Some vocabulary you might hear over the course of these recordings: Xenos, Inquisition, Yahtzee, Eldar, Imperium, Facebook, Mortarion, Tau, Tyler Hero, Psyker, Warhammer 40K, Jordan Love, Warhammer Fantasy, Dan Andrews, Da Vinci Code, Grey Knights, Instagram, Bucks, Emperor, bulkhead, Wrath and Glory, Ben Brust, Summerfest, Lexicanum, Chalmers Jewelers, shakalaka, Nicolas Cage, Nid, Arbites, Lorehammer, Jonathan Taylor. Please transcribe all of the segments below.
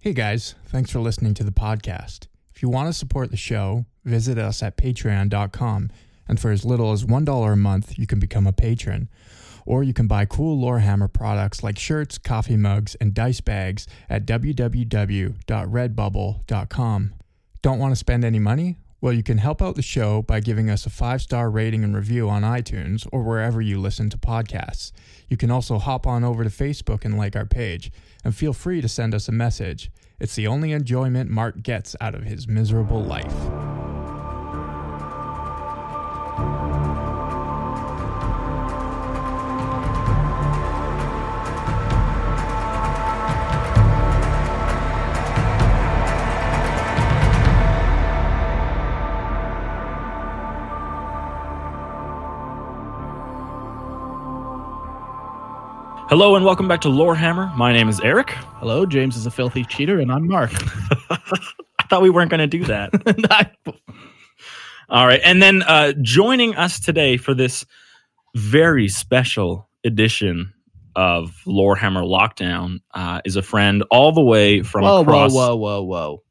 Hey guys, thanks for listening to the podcast. If you want to support the show, visit us at patreon.com, and for as little as $1 a month, you can become a patron. Or you can buy cool Lorehammer products like shirts, coffee mugs, and dice bags at www.redbubble.com. Don't want to spend any money? Well, you can help out the show by giving us a 5-star rating and review on iTunes or wherever you listen to podcasts. You can also hop on over to Facebook and like our page, and feel free to send us a message. It's the only enjoyment Mark gets out of his miserable life. Hello and welcome back to Lorehammer. My name is Eric. Hello, James is a filthy cheater, and I'm Mark. I thought we weren't going to do that. All right, and then joining us today for this very special edition of Lorehammer Lockdown is a friend all the way from across... Whoa.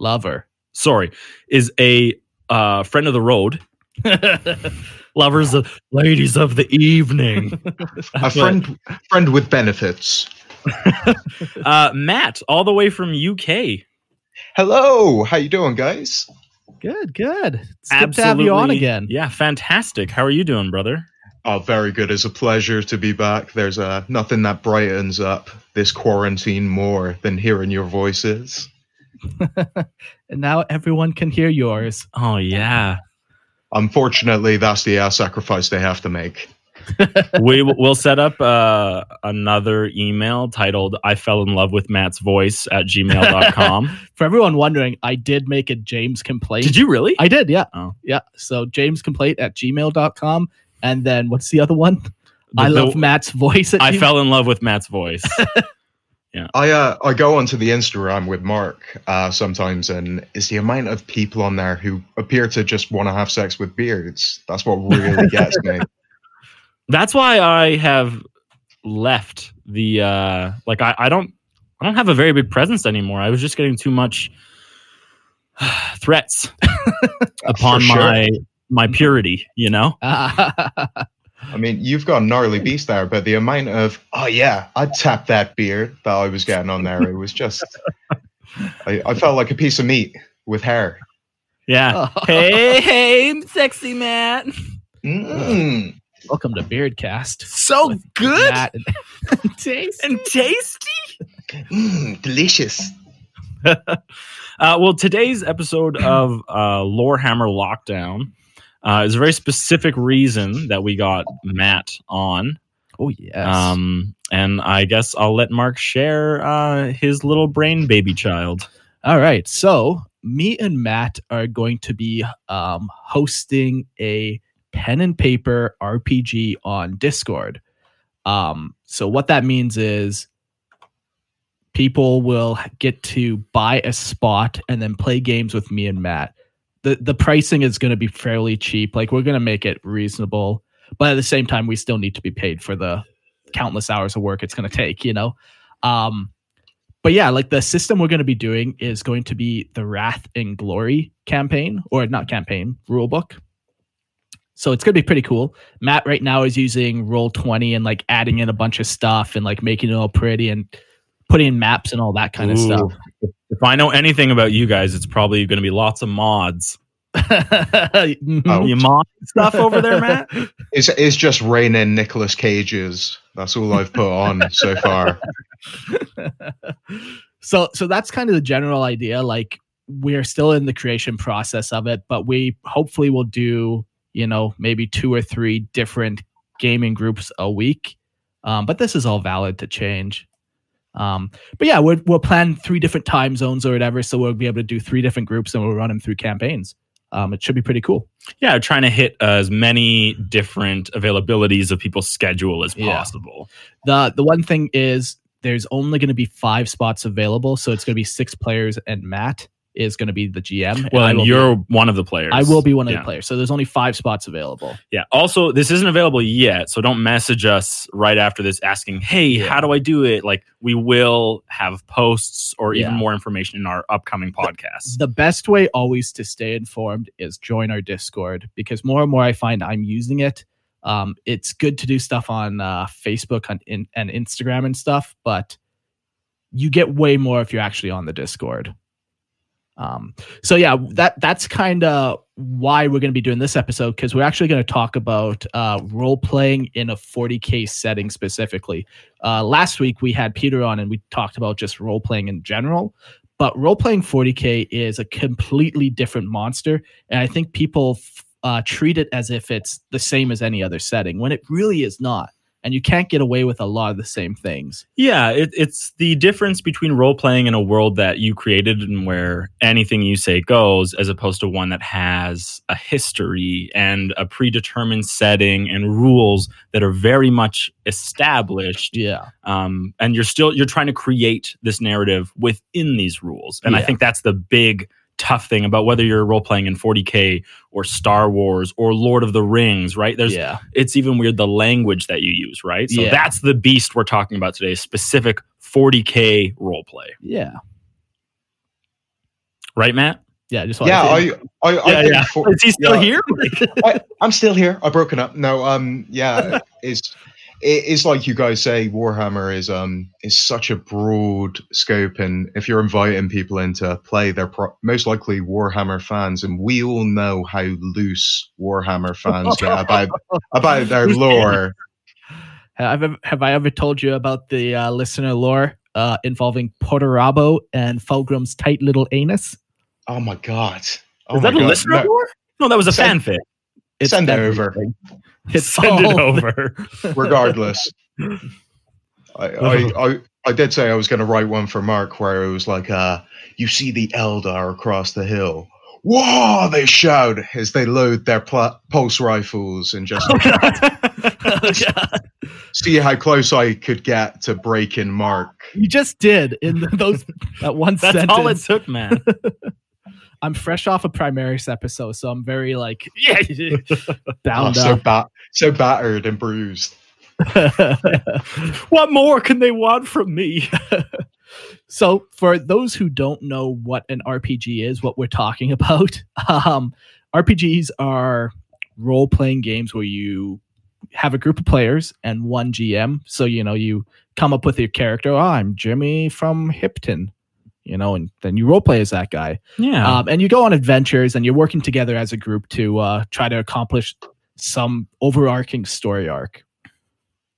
Lover. Sorry, is a friend of the road. Lovers of ladies of the evening, a friend with benefits. Matt, all the way from UK. Hello, how you doing, guys? Good. It's absolutely good to have you on again. Yeah, fantastic. How are you doing, brother? Oh, very good. It's a pleasure to be back. There's nothing that brightens up this quarantine more than hearing your voices. And now everyone can hear yours. Oh yeah. Unfortunately, that's the sacrifice they have to make. We'll set up another email titled I fell in love with Matt's voice at gmail.com. For everyone wondering, I did make a James complaint. Did you really? I did, yeah. Oh. Yeah. So James complaint at gmail.com. And then what's the other one? I love Matt's voice. I fell in love with Matt's voice. Yeah. I go onto the Instagram with Mark sometimes, and it's the amount of people on there who appear to just want to have sex with beards. That's what really gets me. That's why I have left the I don't have a very big presence anymore. I was just getting too much threats upon my purity, you know? I mean, you've got a gnarly beast there, but the amount of, oh yeah, I'd tap that beard that I was getting on there. It was just, I felt like a piece of meat with hair. Yeah. Oh. Hey, sexy Matt. Mm. Welcome to Beardcast. So with good. And tasty. Delicious. Well, today's episode of Lorehammer Lockdown. There's a very specific reason that we got Matt on. Oh, yes. And I guess I'll let Mark share his little brain baby child. All right. So me and Matt are going to be hosting a pen and paper RPG on Discord. So what that means is people will get to buy a spot and then play games with me and Matt. The pricing is going to be fairly cheap. Like, we're going to make it reasonable, but at the same time, we still need to be paid for the countless hours of work it's going to take, you know? But yeah, like the system we're going to be doing is going to be the Wrath and Glory rulebook. So it's going to be pretty cool. Matt right now is using Roll20 and like adding in a bunch of stuff and like making it all pretty and putting in maps and all that kind of stuff. If I know anything about you guys, it's probably going to be lots of mods. You mod stuff over there, Matt? It's just raining Nicolas Cages. That's all I've put on so far. So that's kind of the general idea. Like, we're still in the creation process of it, but we hopefully will do, you know, maybe 2 or 3 different gaming groups a week. But this is all valid to change. But yeah, we'll plan 3 different time zones or whatever, so we'll be able to do 3 different groups, and we'll run them through campaigns. It should be pretty cool. Yeah, trying to hit as many different availabilities of people's schedule as possible. The one thing is there's only going to be 5 spots available, so it's going to be 6 players, and Matt is going to be the GM. Well, and you're one of the players. I will be one of the players. So there's only 5 spots available. Yeah. Also, this isn't available yet, so don't message us right after this asking, hey, how do I do it? Like, we will have posts or even more information in our upcoming podcast. The best way always to stay informed is join our Discord, because more and more I find I'm using it. It's good to do stuff on Facebook and Instagram and stuff, but you get way more if you're actually on the Discord. So yeah, that's kind of why we're going to be doing this episode, because we're actually going to talk about role-playing in a 40K setting specifically. Last week we had Peter on and we talked about just role-playing in general, but role-playing 40K is a completely different monster, and I think people treat it as if it's the same as any other setting, when it really is not. And you can't get away with a lot of the same things. Yeah, it's the difference between role-playing in a world that you created and where anything you say goes, as opposed to one that has a history and a predetermined setting and rules that are very much established. Yeah. And you're trying to create this narrative within these rules. And I think that's the big tough thing about whether you're role-playing in 40K or Star Wars or Lord of the Rings, right? It's even weird the language that you use, right? So that's the beast we're talking about today, specific 40K role-play. Yeah. Right, Matt? Yeah, just is he still here? I'm still here. I've broken up. No, It's like you guys say, Warhammer is such a broad scope, and if you're inviting people in to play, they're most likely Warhammer fans, and we all know how loose Warhammer fans get about their lore. Have I ever told you about the listener lore involving Portorabo and Fulgrim's tight little anus? Oh my god! Oh, is that a listener lore? No, that was a fanfic. Send it over. Regardless. I did say I was going to write one for Mark where it was like, you see the Eldar across the hill. Whoa, they shout as they load their pulse rifles and just see how close I could get to breaking Mark. You just did in those that one sentence. That's all it took, man. I'm fresh off a Primaris episode, so I'm very like down. So battered and bruised. What more can they want from me? So for those who don't know what an RPG is, what we're talking about, RPGs are role-playing games where you have a group of players and one GM. So, you come up with your character. Oh, I'm Jimmy from Hipton. And then you roleplay as that guy. Yeah. And you go on adventures, and you're working together as a group to try to accomplish some overarching story arc.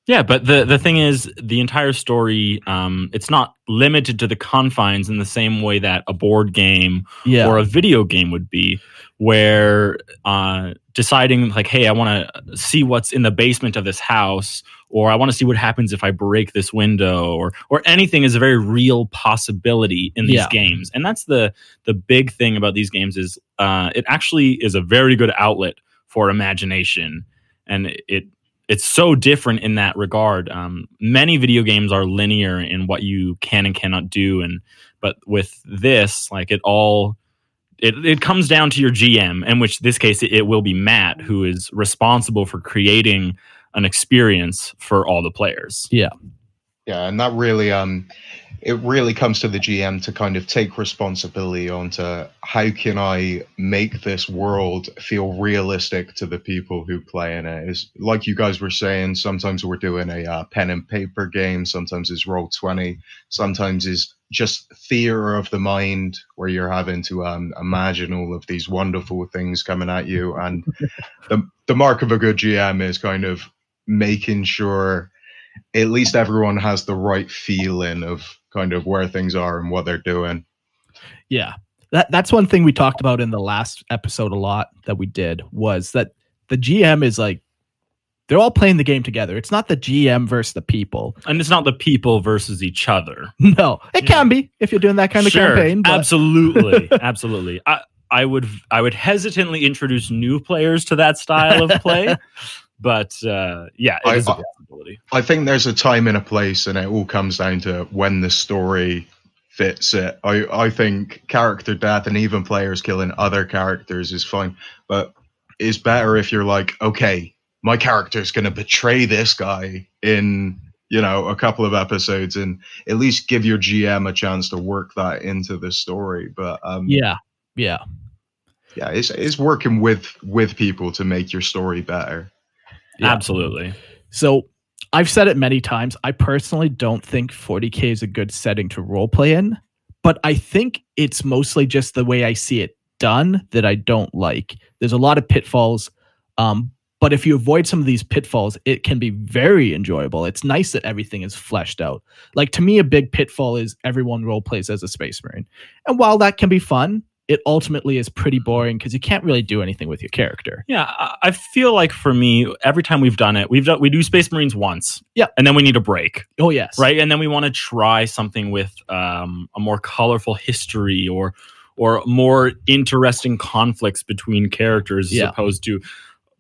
Yeah, but the thing is, the entire story, it's not limited to the confines in the same way that a board game or a video game would be, where deciding, like, hey, I want to see what's in the basement of this house, or I want to see what happens if I break this window, or anything is a very real possibility in these games. And that's the big thing about these games is it actually is a very good outlet for imagination, and it's so different in that regard. Many video games are linear in what you can and cannot do, but with this, like it comes down to your GM, in which this case it will be Matt, who is responsible for creating an experience for all the players. Yeah, yeah, and that really it really comes to the GM to kind of take responsibility onto how can I make this world feel realistic to the people who play in it. It's like you guys were saying, sometimes we're doing a pen and paper game, sometimes it's Roll20, sometimes it's just theater of the mind where you're having to imagine all of these wonderful things coming at you. And the mark of a good GM is kind of making sure at least everyone has the right feeling of kind of where things are and what they're doing. Yeah. That's one thing we talked about in the last episode a lot that we did was that the GM is like They're all playing the game together. It's not the GM versus the people. And it's not the people versus each other. No. It can be if you're doing that kind of campaign. But. Absolutely. Absolutely. I would hesitantly introduce new players to that style of play. But yeah, it is a possibility. I think there's a time and a place, and it all comes down to when the story fits it. I think character death and even players killing other characters is fine. But it's better if you're like, okay, my character's going to betray this guy in, you know, a couple of episodes, and at least give your GM a chance to work that into the story. But yeah, it's working with people to make your story better. Yeah. Absolutely. So I've said it many times. I personally don't think 40K is a good setting to roleplay in, but I think it's mostly just the way I see it done that I don't like. There's a lot of pitfalls, but if you avoid some of these pitfalls, it can be very enjoyable. It's nice that everything is fleshed out. Like, to me, a big pitfall is everyone roleplays as a Space Marine. And while that can be fun, it ultimately is pretty boring because you can't really do anything with your character. Yeah, I feel like for me, every time we've done it, we do Space Marines once. Yeah. And then we need a break. Oh, yes. Right? And then we want to try something with a more colorful history or more interesting conflicts between characters as opposed to,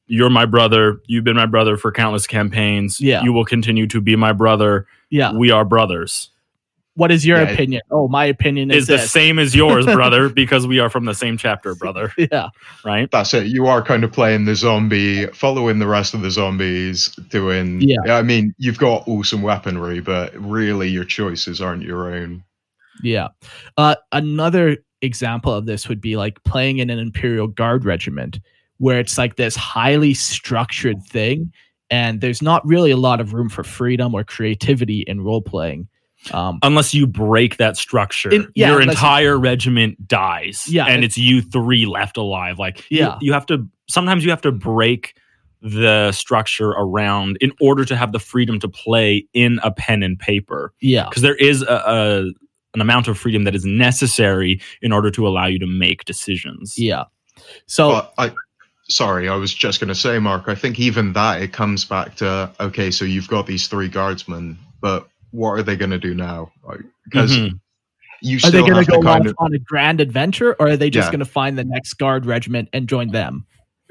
you're my brother, you've been my brother for countless campaigns, you will continue to be my brother, we are brothers. What is your opinion? Oh, my opinion is the same as yours, brother, because we are from the same chapter, brother. Yeah. Right? That's it. You are kind of playing the zombie, following the rest of the zombies, doing... Yeah. I mean, you've got awesome weaponry, but really your choices aren't your own. Yeah. Another example of this would be like playing in an Imperial Guard regiment, where it's like this highly structured thing, and there's not really a lot of room for freedom or creativity in role-playing. Unless you break that structure, your entire regiment dies, and it's you three left alive. Like, you have to. Sometimes you have to break the structure around in order to have the freedom to play in a pen and paper. Yeah, because there is an amount of freedom that is necessary in order to allow you to make decisions. Yeah. So Sorry, I was just going to say, Mark, I think even that, it comes back to, okay, so you've got these three guardsmen, but what are they going to do now? Because are they going to go off on a grand adventure, or are they just going to find the next guard regiment and join them?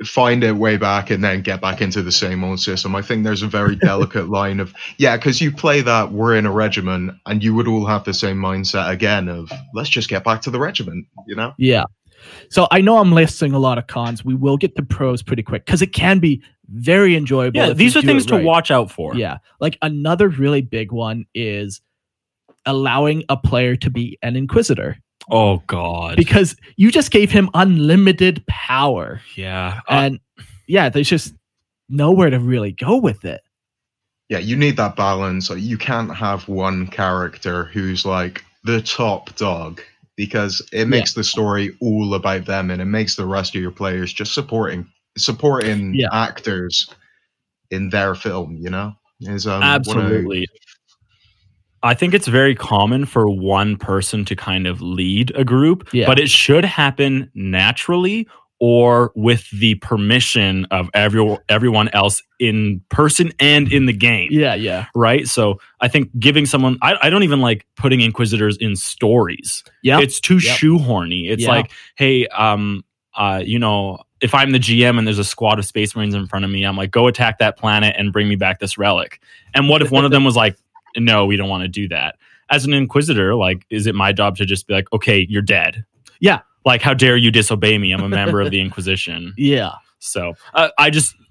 Find their way back and then get back into the same old system. I think there's a very delicate line of, because you play that we're in a regiment and you would all have the same mindset again of, let's just get back to the regiment, you know? Yeah. So I know I'm listing a lot of cons. We will get to pros pretty quick because it can be very enjoyable. Yeah, these are things to watch out for. Yeah. Like, another really big one is allowing a player to be an Inquisitor. Oh, God. Because you just gave him unlimited power. Yeah. And there's just nowhere to really go with it. Yeah, you need that balance. You can't have one character who's like the top dog, because it makes the story all about them, and it makes the rest of your players just supporting actors in their film, you know? Is, absolutely. I think it's very common for one person to kind of lead a group, but it should happen naturally or with the permission of everyone else in person and in the game. Yeah. Right? So I think giving someone... I don't even like putting Inquisitors in stories. Yeah, it's too shoehorny. It's like, hey, you know, if I'm the GM and there's a squad of Space Marines in front of me, I'm like, go attack that planet and bring me back this relic. And what if one of them was like, no, we don't want to do that? As an Inquisitor, like, is it my job to just be like, okay, you're dead? Yeah. Like, how dare you disobey me? I'm a member of the Inquisition. Yeah. So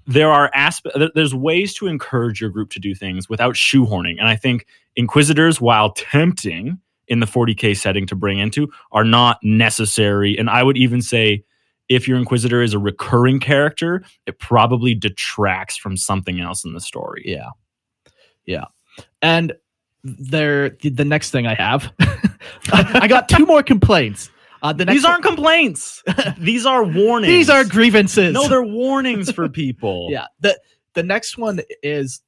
there's ways to encourage your group to do things without shoehorning. And I think Inquisitors, while tempting in the 40K setting to bring into, are not necessary. And I would even say, if your Inquisitor is a recurring character, it probably detracts from something else in the story. Yeah. Yeah. And the next thing I have, I got two more complaints. These aren't complaints. These are warnings. These are grievances. No, they're warnings for people. Yeah. The next one is,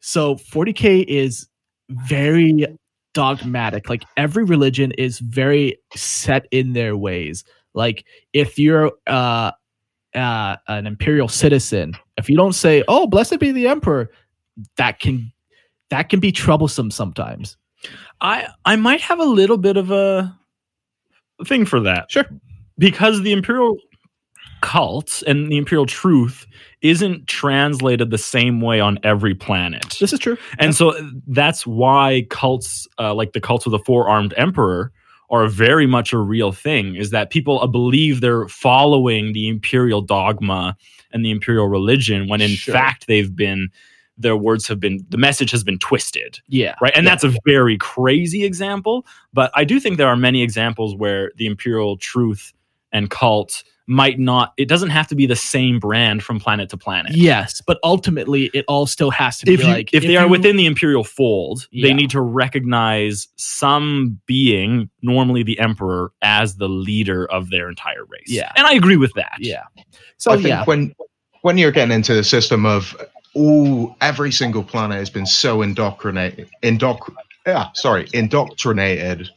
so 40K is very dogmatic. Like, every religion is very set in their ways. Like, if you're an imperial citizen, if you don't say, "Oh, blessed be the emperor," that can be troublesome sometimes. I might have a little bit of a thing for that. Sure. Because the imperial cults and the imperial truth isn't translated the same way on every planet. This is true. And so that's why cults, like the cults of the four-armed emperor, are very much a real thing, is that people believe they're following the imperial dogma and the imperial religion when in fact they've been... the message has been twisted. Yeah. Right. And that's a very crazy example. But I do think there are many examples where the imperial truth and cult might not, it doesn't have to be the same brand from planet to planet. Yes. But ultimately, it all still has to be like. If they are within the imperial fold, they need to recognize some being, normally the emperor, as the leader of their entire race. Yeah. And I agree with that. Yeah. So I think when you're getting into the system of, every single planet has been so indoctrinated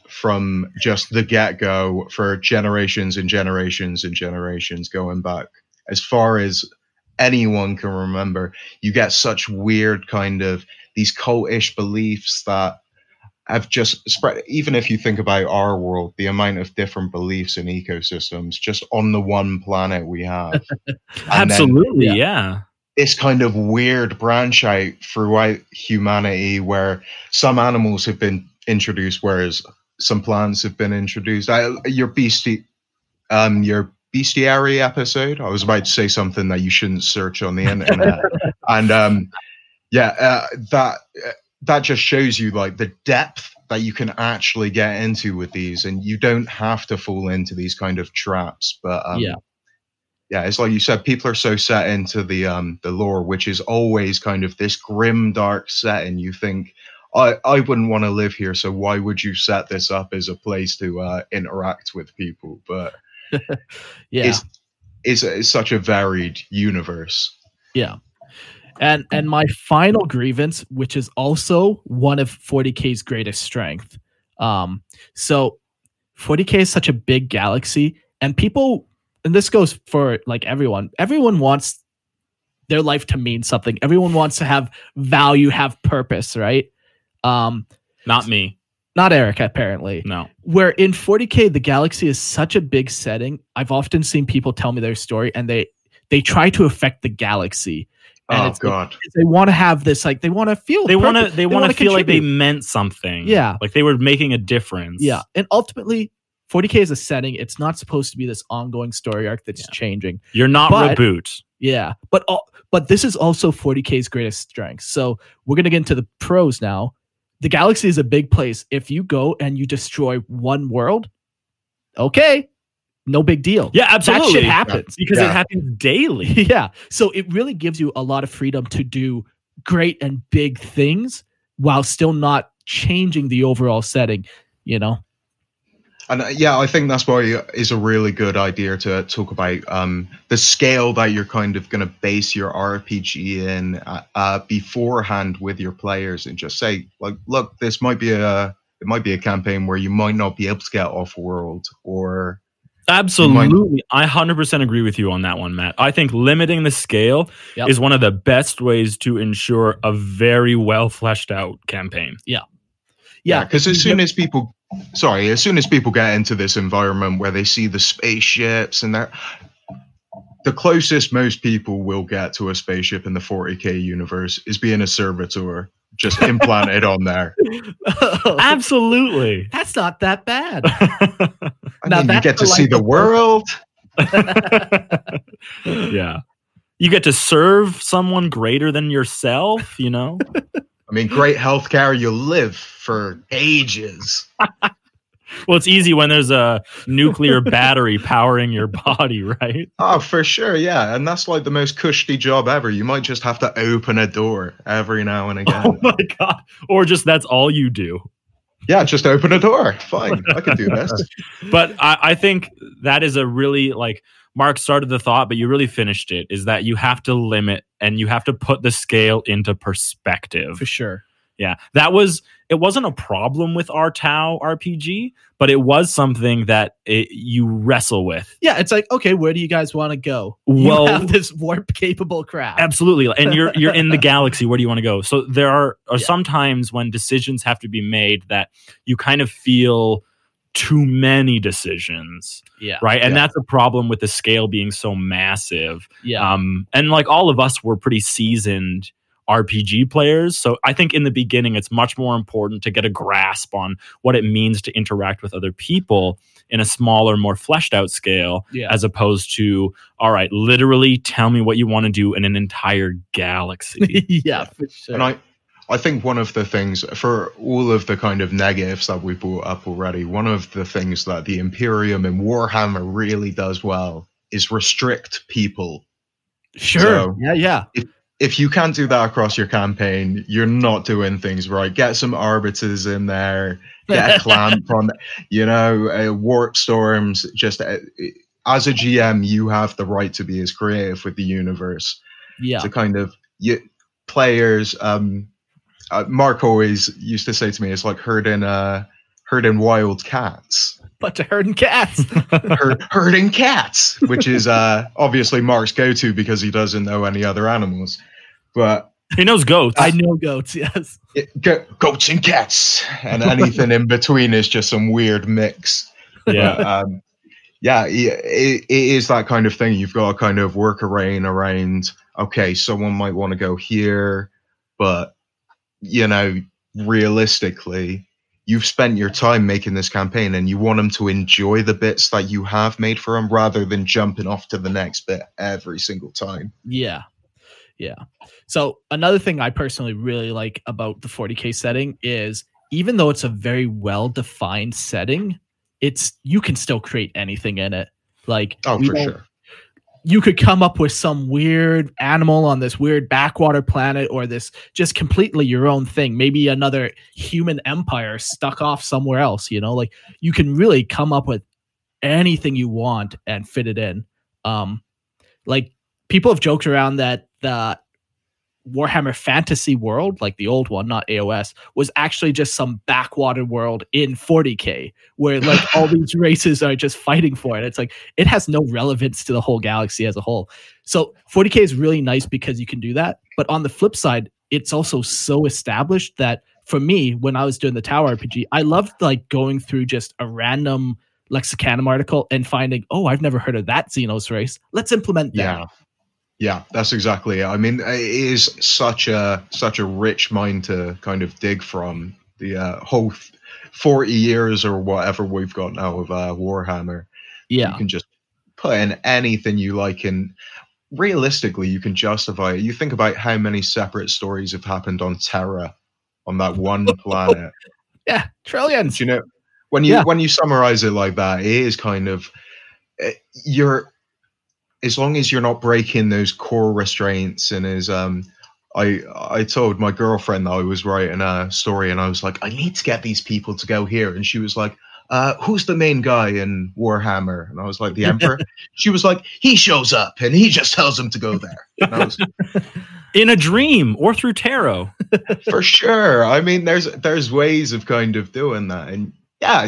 from just the get-go for generations and generations and generations going back. As far as anyone can remember, you get such weird kind of these cultish beliefs that have just spread. Even if you think about our world, the amount of different beliefs and ecosystems just on the one planet we have. Absolutely, this kind of weird branch out throughout humanity where some animals have been introduced, whereas some plants have been introduced. Your bestiary episode, I was about to say something that you shouldn't search on the internet. And that just shows you like the depth that you can actually get into with these, and you don't have to fall into these kind of traps. But yeah, it's like you said, people are so set into the lore, which is always kind of this grim, dark setting. You think, I wouldn't want to live here, so why would you set this up as a place to interact with people? But it's such a varied universe. Yeah. And my final grievance, which is also one of 40K's greatest strength. So 40K is such a big galaxy, and people... And this goes for like everyone. Everyone wants their life to mean something. Everyone wants to have value, have purpose, right? Not me. Not Eric, apparently. No. Where in 40K, the galaxy is such a big setting. I've often seen people tell me their story, and they try to affect the galaxy. And God. They want to have this, like, they want to feel. They want to feel like they meant something. Yeah. Like they were making a difference. Yeah. And ultimately, 40K is a setting. It's not supposed to be this ongoing story arc that's changing. You're not reboot. Yeah. But this is also 40K's greatest strength. So we're going to get into the pros now. The galaxy is a big place. If you go and you destroy one world, okay, no big deal. Yeah, absolutely. That shit happens. Because it happens daily. Yeah. So it really gives you a lot of freedom to do great and big things while still not changing the overall setting, you know? And I think that's why it's a really good idea to talk about the scale that you're kind of going to base your RPG in beforehand with your players, and just say, like, look, this might be a campaign where you might not be able to get off world or. Absolutely. I 100% agree with you on that one, Matt. I think limiting the scale is one of the best ways to ensure a very well fleshed out campaign. Yeah. Yeah. Because as soon as people get into this environment where they see the spaceships and that, the closest most people will get to a spaceship in the 40K universe is being a servitor just implanted on there. Oh, absolutely. That's not that bad. I mean, you get to see the world. Yeah. You get to serve someone greater than yourself, you know? I mean, great healthcare. You live for ages. Well, it's easy when there's a nuclear battery powering your body, right? Oh, for sure, yeah. And that's like the most cushy job ever. You might just have to open a door every now and again. Oh, my God. Or just that's all you do. Yeah, just open a door. Fine, I can do this. But I think that is a really, like, Mark started the thought, but you really finished it, is that you have to limit and you have to put the scale into perspective. For sure. Yeah, that was, it wasn't a problem with our Tau RPG, but it was something that you wrestle with. Yeah, it's like, okay, where do you guys want to go? Well, you have this warp-capable craft. Absolutely, and you're in the galaxy. Where do you want to go? So there are sometimes when decisions have to be made that you kind of feel too many decisions, right? And that's a problem with the scale being so massive. Yeah, and like all of us were pretty seasoned RPG players. So I think in the beginning, it's much more important to get a grasp on what it means to interact with other people in a smaller, more fleshed out scale, as opposed to, all right, literally tell me what you want to do in an entire galaxy. Yeah, for sure. And I think one of the things, for all of the kind of negatives that we brought up already, one of the things that the Imperium in Warhammer really does well is restrict people. Sure. So If you can't do that across your campaign, you're not doing things right. Get some arbiters in there, get a clamp on, warp storms. Just as a GM, you have the right to be as creative with the universe. Yeah. To kind of players. Mark always used to say to me, "It's like herding wild cats." Bunch of herding cats. Herding cats, which is obviously Mark's go-to because he doesn't know any other animals. But he knows goats. I know goats, yes. Goats and cats. And anything in between is just some weird mix. Yeah. But, it is that kind of thing. You've got to kind of work around, okay, someone might want to go here, but, realistically, you've spent your time making this campaign and you want them to enjoy the bits that you have made for them rather than jumping off to the next bit every single time. Yeah. Yeah. So another thing I personally really like about the 40K setting is even though it's a very well-defined setting, you can still create anything in it. Like, for sure. You could come up with some weird animal on this weird backwater planet or this just completely your own thing. Maybe another human empire stuck off somewhere else, like you can really come up with anything you want and fit it in. Like people have joked around that the Warhammer Fantasy world, like the old one, not AOS, was actually just some backwater world in 40K where like all these races are just fighting for it. It's like it has no relevance to the whole galaxy as a whole. So 40K is really nice because you can do that. But on the flip side, it's also so established that for me, when I was doing the Tau RPG, I loved like going through just a random Lexicanum article and finding, oh, I've never heard of that Xenos race. Let's implement that. Yeah, that's exactly it. I mean, it is such a rich mine to kind of dig from. The whole 40 years or whatever we've got now of Warhammer. Yeah. You can just put in anything you like and realistically you can justify it. You think about how many separate stories have happened on Terra, on that one planet. Yeah, trillions. Do you know, when you summarize it like that, it is kind of as long as you're not breaking those core restraints, and as I told my girlfriend that I was writing a story, and I was like, I need to get these people to go here, and she was like, who's the main guy in Warhammer? And I was like, the Emperor. She was like, he shows up and he just tells them to go there. And I was, in a dream or through tarot. For sure. I mean, there's ways of kind of doing that, and God,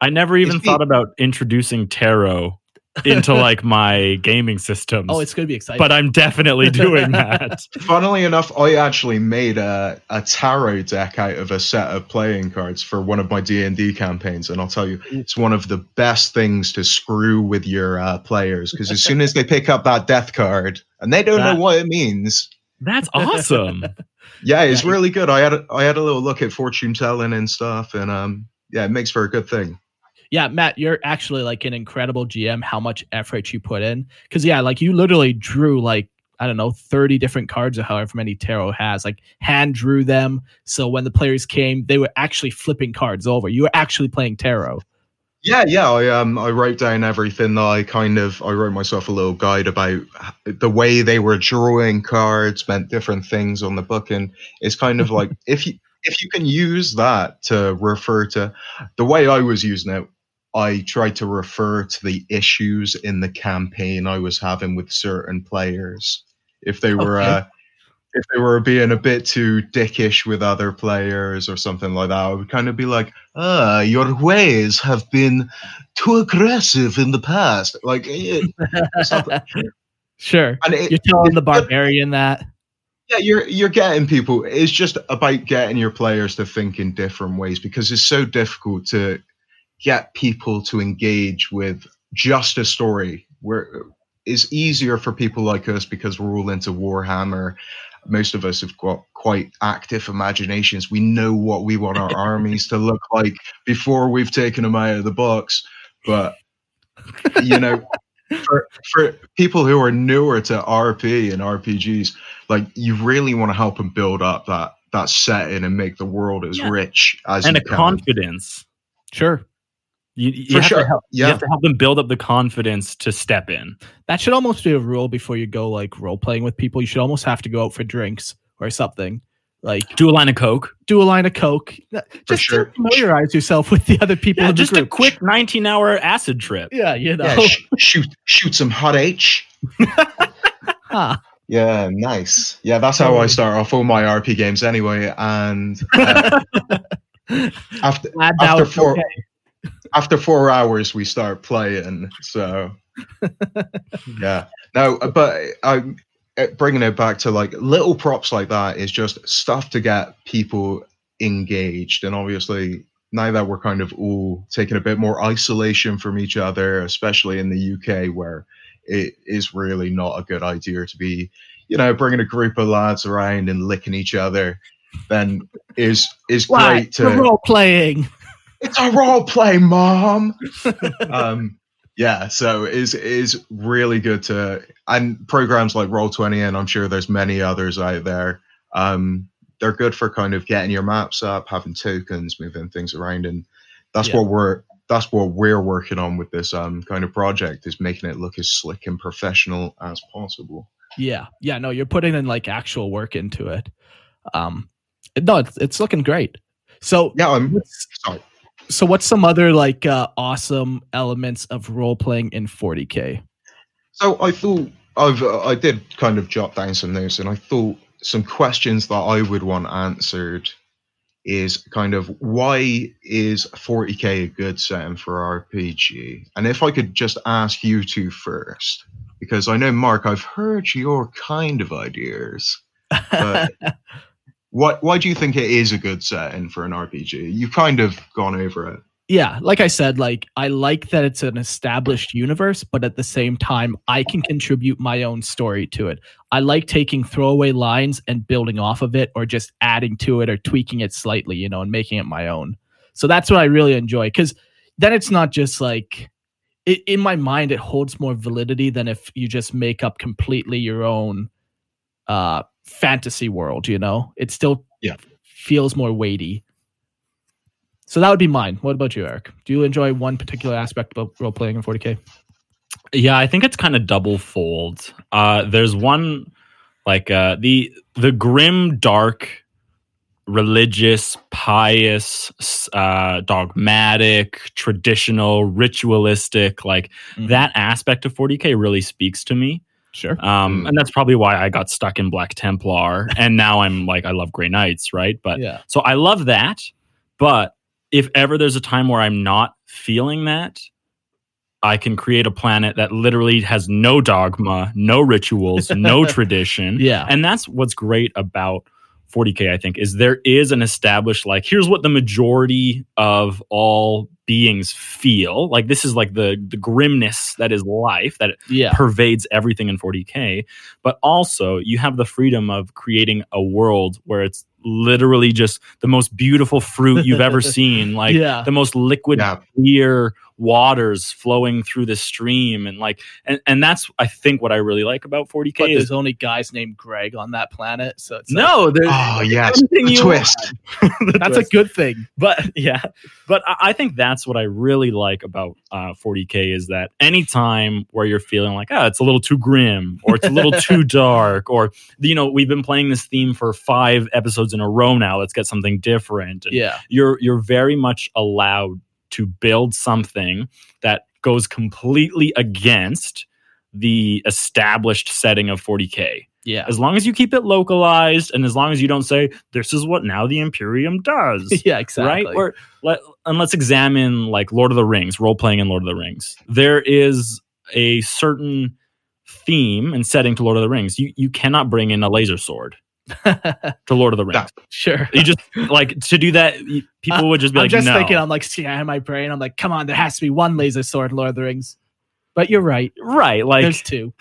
I never even thought about introducing tarot into like my gaming systems. Oh, it's going to be exciting. But I'm definitely doing that. Funnily enough, I actually made a tarot deck out of a set of playing cards for one of my D&D campaigns. And I'll tell you, it's one of the best things to screw with your players. Because as soon as they pick up that death card and they don't know what it means. That's awesome. Yeah, it's really good. I had a little look at fortune telling and stuff. And it makes for a good thing. Yeah, Matt, you're actually like an incredible GM, how much effort you put in. Because, like you literally drew like, I don't know, 30 different cards or however many tarot has, like hand drew them. So when the players came, they were actually flipping cards over. You were actually playing tarot. Yeah. I wrote down everything that I wrote myself a little guide about the way they were drawing cards meant different things on the book. And it's kind of like if you can use that to refer to the way I was using it. I tried to refer to the issues in the campaign I was having with certain players. If they were if they were being a bit too dickish with other players or something like that, I would kind of be like, "Ah, your ways have been too aggressive in the past." Like, sure, and you're telling the barbarian that. Yeah, you're getting people. It's just about getting your players to think in different ways, because it's so difficult to get people to engage with just a story. It's easier for people like us because we're all into Warhammer. Most of us have got quite active imaginations. We know what we want our armies to look like before we've taken them out of the box. But, you know... For people who are newer to RP and RPGs, like, you really want to help them build up that setting and make the world as rich as and you can. Confidence. Sure. You have to help them build up the confidence to step in. That should almost be a rule before you go, like, role playing with people. You should almost have to go out for drinks or something. Like, do a line of coke. Just to familiarize yourself with the other people. Yeah, in just the group. A quick 19-hour acid trip. Yeah, you know. Yeah, shoot some hot H. Huh. Yeah, nice. Yeah, that's how I start off all my RP games anyway. And after 4 hours, we start playing. So yeah, no, but I'm. Bringing it back to, like, little props like that is just stuff to get people engaged. And obviously now that we're kind of all taking a bit more isolation from each other, especially in the UK, where it is really not a good idea to be, you know, bringing a group of lads around and licking each other, then is great to role playing. It's a role play, Mom. Yeah, so is really good to, and programs like Roll20, and I'm sure there's many others out there. They're good for kind of getting your maps up, having tokens, moving things around, and that's what we're working on with this kind of project, is making it look as slick and professional as possible. Yeah, no, you're putting in, like, actual work into it. No, it's looking great. So yeah, I'm sorry. So what's some other, like, awesome elements of role-playing in 40K? So I thought I did kind of jot down some notes, and I thought some questions that I would want answered is kind of, why is 40K a good setting for RPG? And if I could just ask you two first, because I know, Mark, I've heard your kind of ideas, but... Why do you think it is a good setting for an RPG? You've kind of gone over it. Yeah, like I said, like, I like that it's an established universe, but at the same time, I can contribute my own story to it. I like taking throwaway lines and building off of it, or just adding to it or tweaking it slightly, you know, and making it my own. So that's what I really enjoy, because then it's not just like... in my mind, it holds more validity than if you just make up completely your own... fantasy world, you know, it still feels more weighty. So that would be mine. What about you, Eric? Do you enjoy one particular aspect about role playing in 40K? Yeah, I think it's kind of double fold. There's one, like, the grim, dark, religious, pious, dogmatic, traditional, ritualistic, like that aspect of 40K really speaks to me. Sure. And that's probably why I got stuck in Black Templar. And now I'm like, I love Grey Knights, right? But so I love that. But if ever there's a time where I'm not feeling that, I can create a planet that literally has no dogma, no rituals, no tradition. Yeah. And that's what's great about 40K, I think, is there is an established, like, here's what the majority of all beings feel like. This is like the grimness that is life, that pervades everything in 40K. But also you have the freedom of creating a world where it's literally just the most beautiful fruit you've ever seen, like the most liquid clear waters flowing through the stream, and like and that's I think what I really like about 40K. But there's only guys named Greg on that planet, so it's twist. That's twist. A good thing, but I think that's what I really like about 40K, is that any time where you're feeling like, it's a little too grim, or it's a little too dark, or, you know, we've been playing this theme for 5 episodes in a row now, let's get something different. And you're very much allowed to build something that goes completely against the established setting of 40K. Yeah. As long as you keep it localized and as long as you don't say, this is what now the Imperium does. Yeah, exactly. Right? Or let's examine like Lord of the Rings, role-playing in Lord of the Rings. There is a certain theme and setting to Lord of the Rings. You cannot bring in a laser sword to Lord of the Rings. No, sure. You just like to do that. People would just be like, I'm just thinking, I'm like scanning my brain. I'm like, come on, there has to be one laser sword in Lord of the Rings. But you're right. Right. Like, there's two.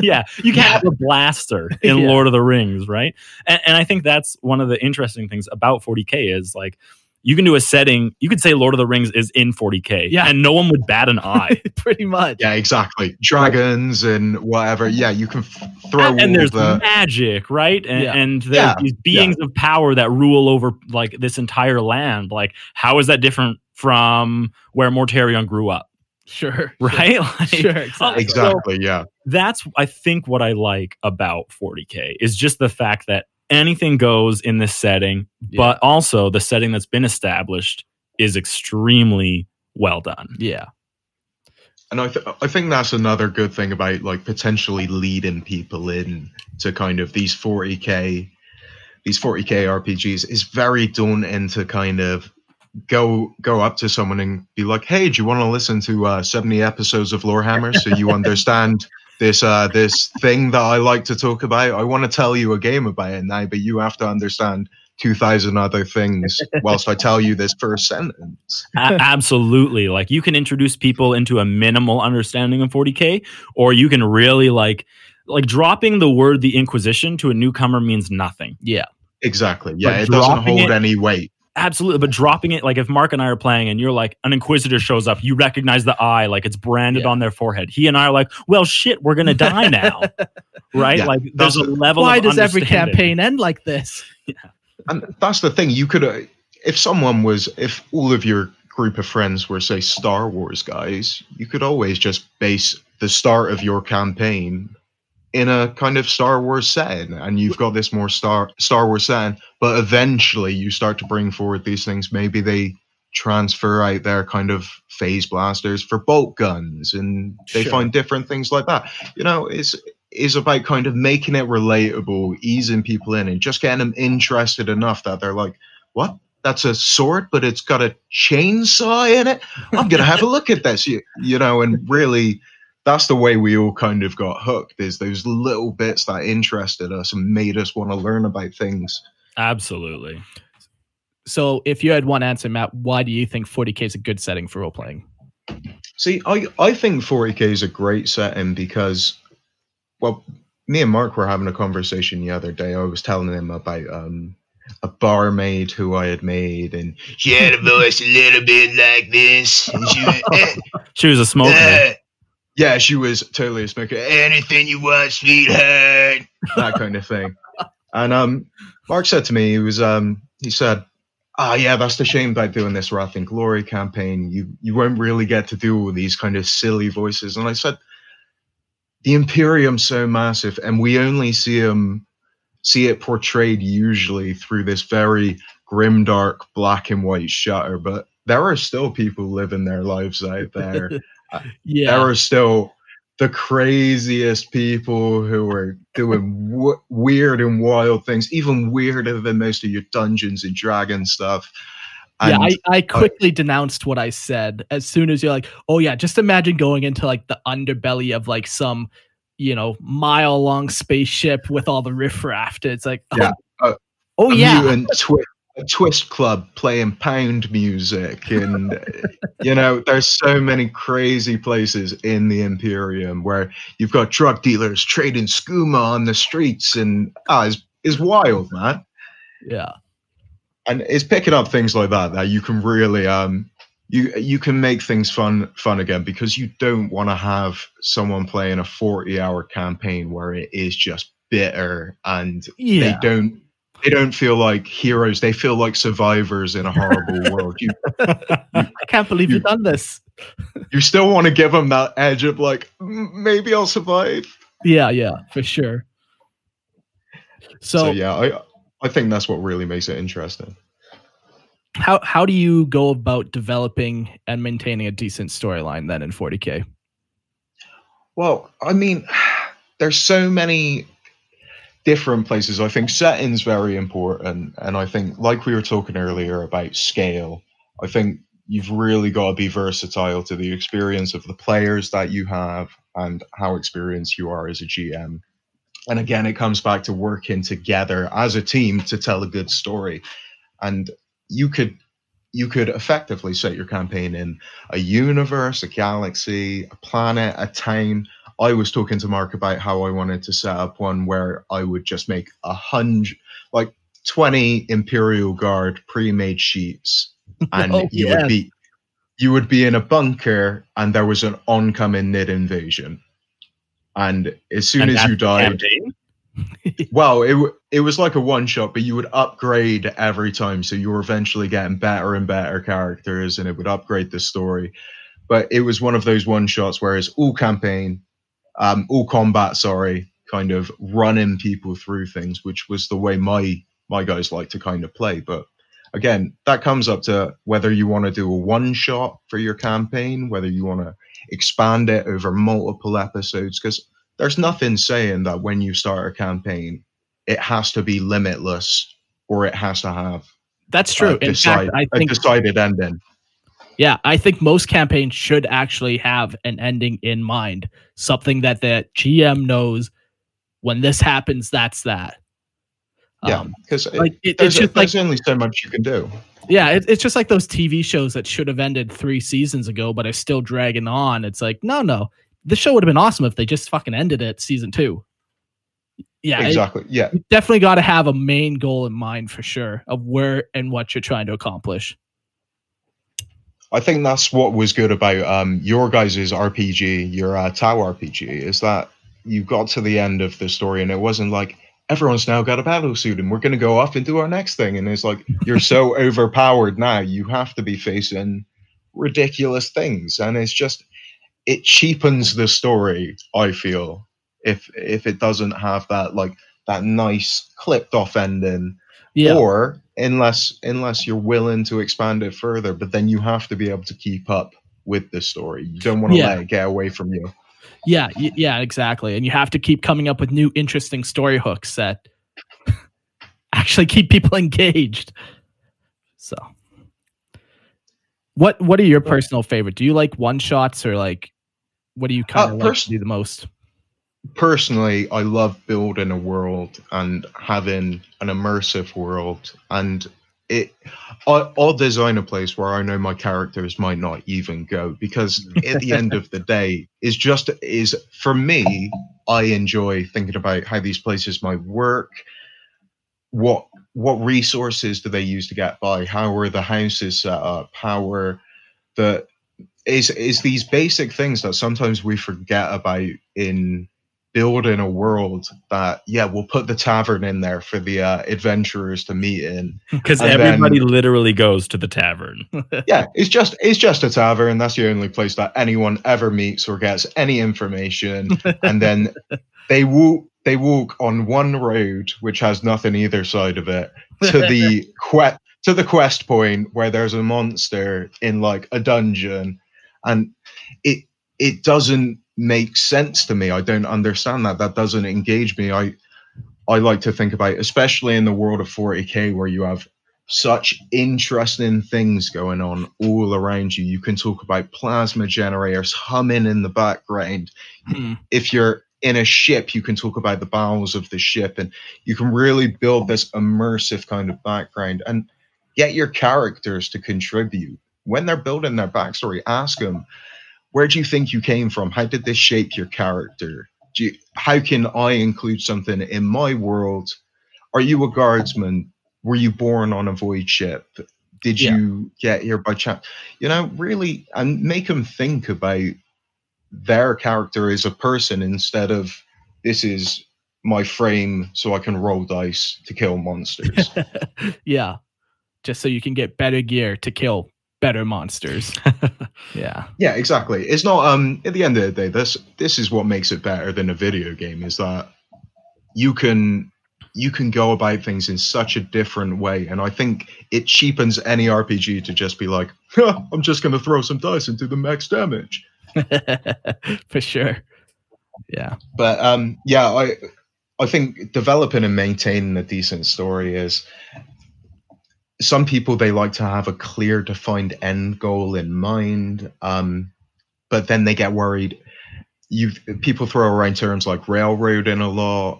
Yeah. You can't have a blaster in Lord of the Rings, right? And I think that's one of the interesting things about 40K is like, you can do a setting, you could say Lord of the Rings is in 40K. Yeah. And no one would bat an eye. Pretty much. Yeah, exactly. Dragons and whatever. Yeah, you can throw and there's magic, right? And there's these beings of power that rule over like this entire land. Like, how is that different from where Mortarion grew up? Sure. Right? Like, sure, exactly, so yeah. That's, I think, what I like about 40K is just the fact that anything goes in this setting, but also the setting that's been established is extremely well done. Yeah. And I think that's another good thing about like potentially leading people in to kind of these 40K RPGs is very daunting to kind of go up to someone and be like, hey, do you want to listen to 70 episodes of Lorehammer so you understand this thing that I like to talk about? I want to tell you a game about it now, but you have to understand 2,000 other things whilst I tell you this first sentence. Absolutely. Like, you can introduce people into a minimal understanding of 40K, or you can really like dropping the word the Inquisition to a newcomer means nothing. Yeah. Exactly. Yeah, but it doesn't hold any weight. Absolutely, but dropping it, like if Mark and I are playing and you're like, an Inquisitor shows up, you recognize the eye, like it's branded on their forehead. He and I are like, well, shit, we're going to die now, right? Yeah, like there's a level of understanding. Why does every campaign end like this? Yeah. And that's the thing. You could, if all of your group of friends were, say, Star Wars guys, you could always just base the start of your campaign in a kind of Star Wars setting, and you've got this more Star Wars setting, but eventually you start to bring forward these things. Maybe they transfer out their kind of phase blasters for bolt guns, and they find different things like that. You know, it's about kind of making it relatable, easing people in, and just getting them interested enough that they're like, what? That's a sword, but it's got a chainsaw in it? I'm going to have a look at this, you know, and really... That's the way we all kind of got hooked, is those little bits that interested us and made us want to learn about things. Absolutely. So if you had one answer, Matt, why do you think 40K is a good setting for role-playing? See, I think 40K is a great setting because, well, me and Mark were having a conversation the other day. I was telling him about a barmaid who I had made, and she had a voice a little bit like this. And she was a smoker. Yeah, she was totally a smoker. Anything you want, sweetheart. That kind of thing. And Mark said to me, he said, that's the shame about doing this Wrath and Glory campaign. You won't really get to do all these kind of silly voices. And I said, the Imperium's so massive, and we only see it portrayed usually through this very grimdark black and white shutter. But there are still people living their lives out there. Yeah, there are still the craziest people who are doing weird and wild things, even weirder than most of your Dungeons and Dragons stuff. And I quickly denounced what I said as soon as you're like, oh yeah, just imagine going into like the underbelly of like some, you know, mile-long spaceship with all the riffraff. It's like, a twist club playing pound music, and you know, there's so many crazy places in the Imperium where you've got drug dealers trading skooma on the streets, and it's wild, man. Yeah, and it's picking up things like that you can really you can make things fun again, because you don't want to have someone playing a 40-hour campaign where it is just bitter and they don't feel like heroes. They feel like survivors in a horrible world. I can't believe you've done this. You still want to give them that edge of like, maybe I'll survive. Yeah, for sure. So yeah, I think that's what really makes it interesting. How do you go about developing and maintaining a decent storyline then in 40K? Well, I mean, there's so many... different places. I think setting's very important, and I think, like we were talking earlier about scale, I think you've really got to be versatile to the experience of the players that you have and how experienced you are as a GM. And again, it comes back to working together as a team to tell a good story. And you could effectively set your campaign in a universe, a galaxy, a planet, a town. I was talking to Mark about how I wanted to set up one where I would just make 20 Imperial Guard pre-made sheets, and you would be in a bunker, and there was an oncoming Nid invasion. And as soon as you died, well, it was like a one shot, but you would upgrade every time. So you were eventually getting better and better characters, and it would upgrade the story. But it was one of those one shots where it's all campaign, all combat, kind of running people through things, which was the way my guys like to kind of play. But again, that comes up to whether you want to do a one shot for your campaign, whether you want to expand it over multiple episodes, because there's nothing saying that when you start a campaign, it has to be limitless, or it has to have a decided ending. Yeah, I think most campaigns should actually have an ending in mind, something that the GM knows when this happens, that's that. Yeah, because there's only so much you can do. Yeah, it's just like those TV shows that should have ended 3 seasons ago, but are still dragging on. It's like, no. This show would have been awesome if they just fucking ended it season 2. Yeah, exactly. Yeah, you definitely got to have a main goal in mind for sure of where and what you're trying to accomplish. I think that's what was good about your guys' RPG, your Tau RPG, is that you got to the end of the story and it wasn't like, everyone's now got a battle suit and we're going to go off and do our next thing. And it's like, you're so overpowered now. You have to be facing ridiculous things. And it's just, it cheapens the story, I feel, if it doesn't have that, like, that nice clipped off ending. Yeah. Or unless you're willing to expand it further, but then you have to be able to keep up with the story. You don't want to let it get away from you. Yeah, exactly. And you have to keep coming up with new interesting story hooks that actually keep people engaged. So what are your personal favorite? Do you like one shots, or like, what do you kind of like to do the most? Personally, I love building a world and having an immersive world, and I'll design a place where I know my characters might not even go, because at the end of the day, is for me, I enjoy thinking about how these places might work, what resources do they use to get by, how are the houses set up, how are the is these basic things that sometimes we forget about in building a world. That we'll put the tavern in there for the adventurers to meet in, because everybody literally goes to the tavern. Yeah, it's just a tavern. That's the only place that anyone ever meets or gets any information. And then they walk on one road which has nothing either side of it to the quest point where there's a monster in like a dungeon, and it doesn't makes sense to me. I don't understand that doesn't engage me. I like to think about, especially in the world of 40k, where you have such interesting things going on all around you. You can talk about plasma generators humming in the background. If you're in a ship, you can talk about the bowels of the ship, and you can really build this immersive kind of background and get your characters to contribute. When they're building their backstory, ask them, where do you think you came from? How did this shape your character? How can I include something in my world? Are you a guardsman? Were you born on a void ship? Did you get here by chance? You know, really, and make them think about their character as a person instead of, this is my frame so I can roll dice to kill monsters. Yeah, just so you can get better gear to kill better monsters. yeah exactly. It's not at the end of the day, this is what makes it better than a video game, is that you can go about things in such a different way. And I think it cheapens any RPG to just be like, I'm just gonna throw some dice and do the max damage. For sure. Yeah, but I I think developing and maintaining a decent story is, some people, they like to have a clear, defined end goal in mind, but then they get worried. People throw around terms like railroading a lot.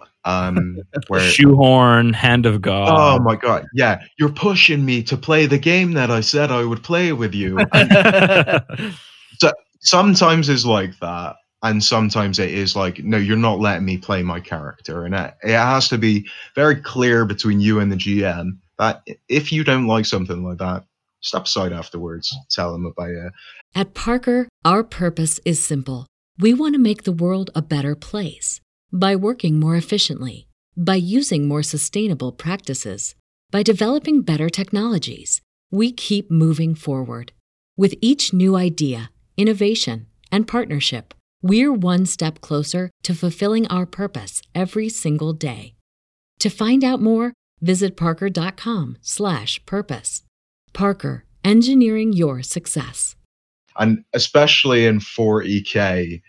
Shoehorn, hand of God. Oh my God. Yeah. You're pushing me to play the game that I said I would play with you. So sometimes it's like that. And sometimes it is like, no, you're not letting me play my character. And it has to be very clear between you and the GM that if you don't like something like that, step aside afterwards, tell them about it. At Parker, our purpose is simple. We want to make the world a better place. By working more efficiently, by using more sustainable practices, by developing better technologies, we keep moving forward. With each new idea, innovation, and partnership, we're one step closer to fulfilling our purpose every single day. To find out more, visit parker.com/purpose. Parker, engineering your success. And especially in 40K,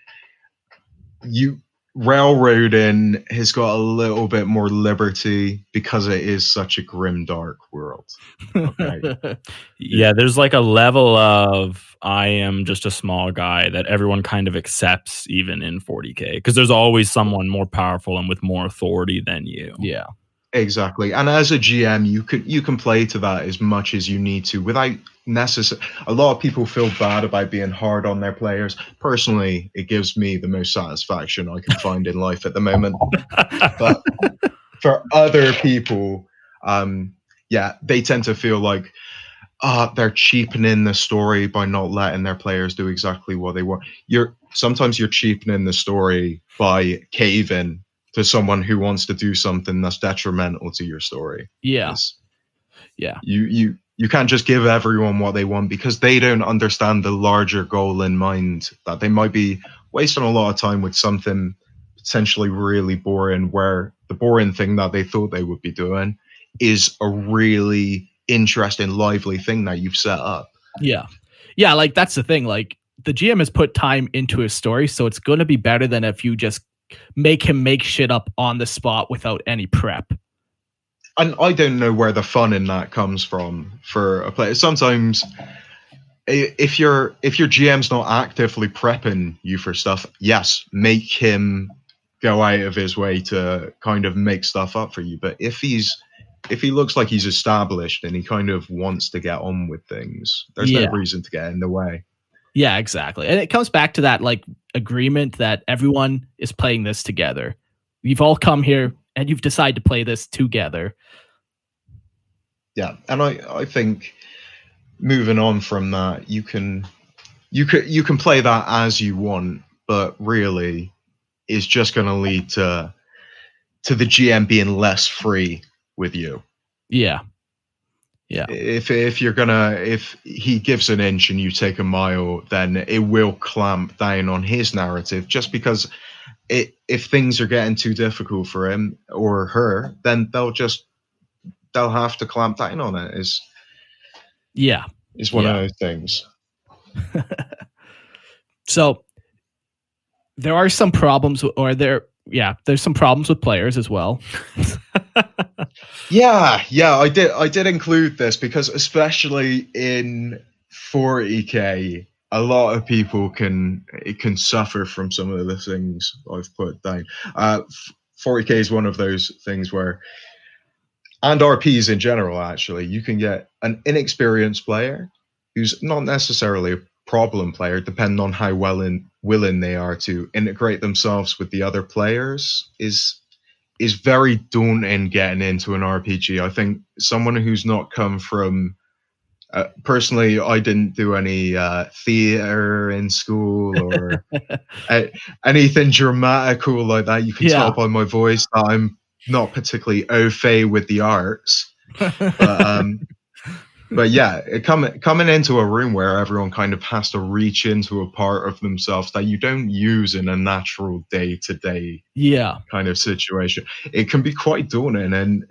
railroading has got a little bit more liberty because it is such a grim, dark world. Okay. Yeah, there's like a level of I am just a small guy that everyone kind of accepts even in 40K, because there's always someone more powerful and with more authority than you. Yeah, exactly. And as a GM, you can play to that as much as you need to without necessary. A lot of people feel bad about being hard on their players. Personally, it gives me the most satisfaction I can find in life at the moment. But for other people, they tend to feel like they're cheapening the story by not letting their players do exactly what they want. Sometimes you're cheapening the story by caving to someone who wants to do something that's detrimental to your story. Yeah. Yeah. You can't just give everyone what they want because they don't understand the larger goal in mind, that they might be wasting a lot of time with something potentially really boring, where the boring thing that they thought they would be doing is a really interesting, lively thing that you've set up. Yeah. Yeah, like that's the thing. Like the GM has put time into his story, so it's going to be better than if you just make him make shit up on the spot without any prep. And I don't know where the fun in that comes from for a player. Sometimes, if your GM's not actively prepping you for stuff, yes, make him go out of his way to kind of make stuff up for you. But if he looks like he's established and he kind of wants to get on with things, there's no reason to get in the way. Yeah, exactly. And it comes back to that like agreement that everyone is playing this together. You've all come here, and you've decided to play this together. Yeah, and I think moving on from that, you can play that as you want, but really it's just going to lead to the GM being less free with you. Yeah, yeah. If he gives an inch and you take a mile, then it will clamp down on his narrative just because. If things are getting too difficult for him or her, then they'll have to clamp down on it. It's one of those things. So there are some problems, there's some problems with players as well. I did include this because especially in 40K. A lot of people can suffer from some of the things I've put down. 40K is one of those things where, and RPs in general, actually, you can get an inexperienced player who's not necessarily a problem player, depending on how willing they are to integrate themselves with the other players, is very daunting getting into an RPG. I think someone who's not come from personally, I didn't do any theater in school or anything dramatical like that. You can tell by my voice that I'm not particularly au fait with the arts. But yeah, coming into a room where everyone kind of has to reach into a part of themselves that you don't use in a natural day-to-day kind of situation, it can be quite daunting. And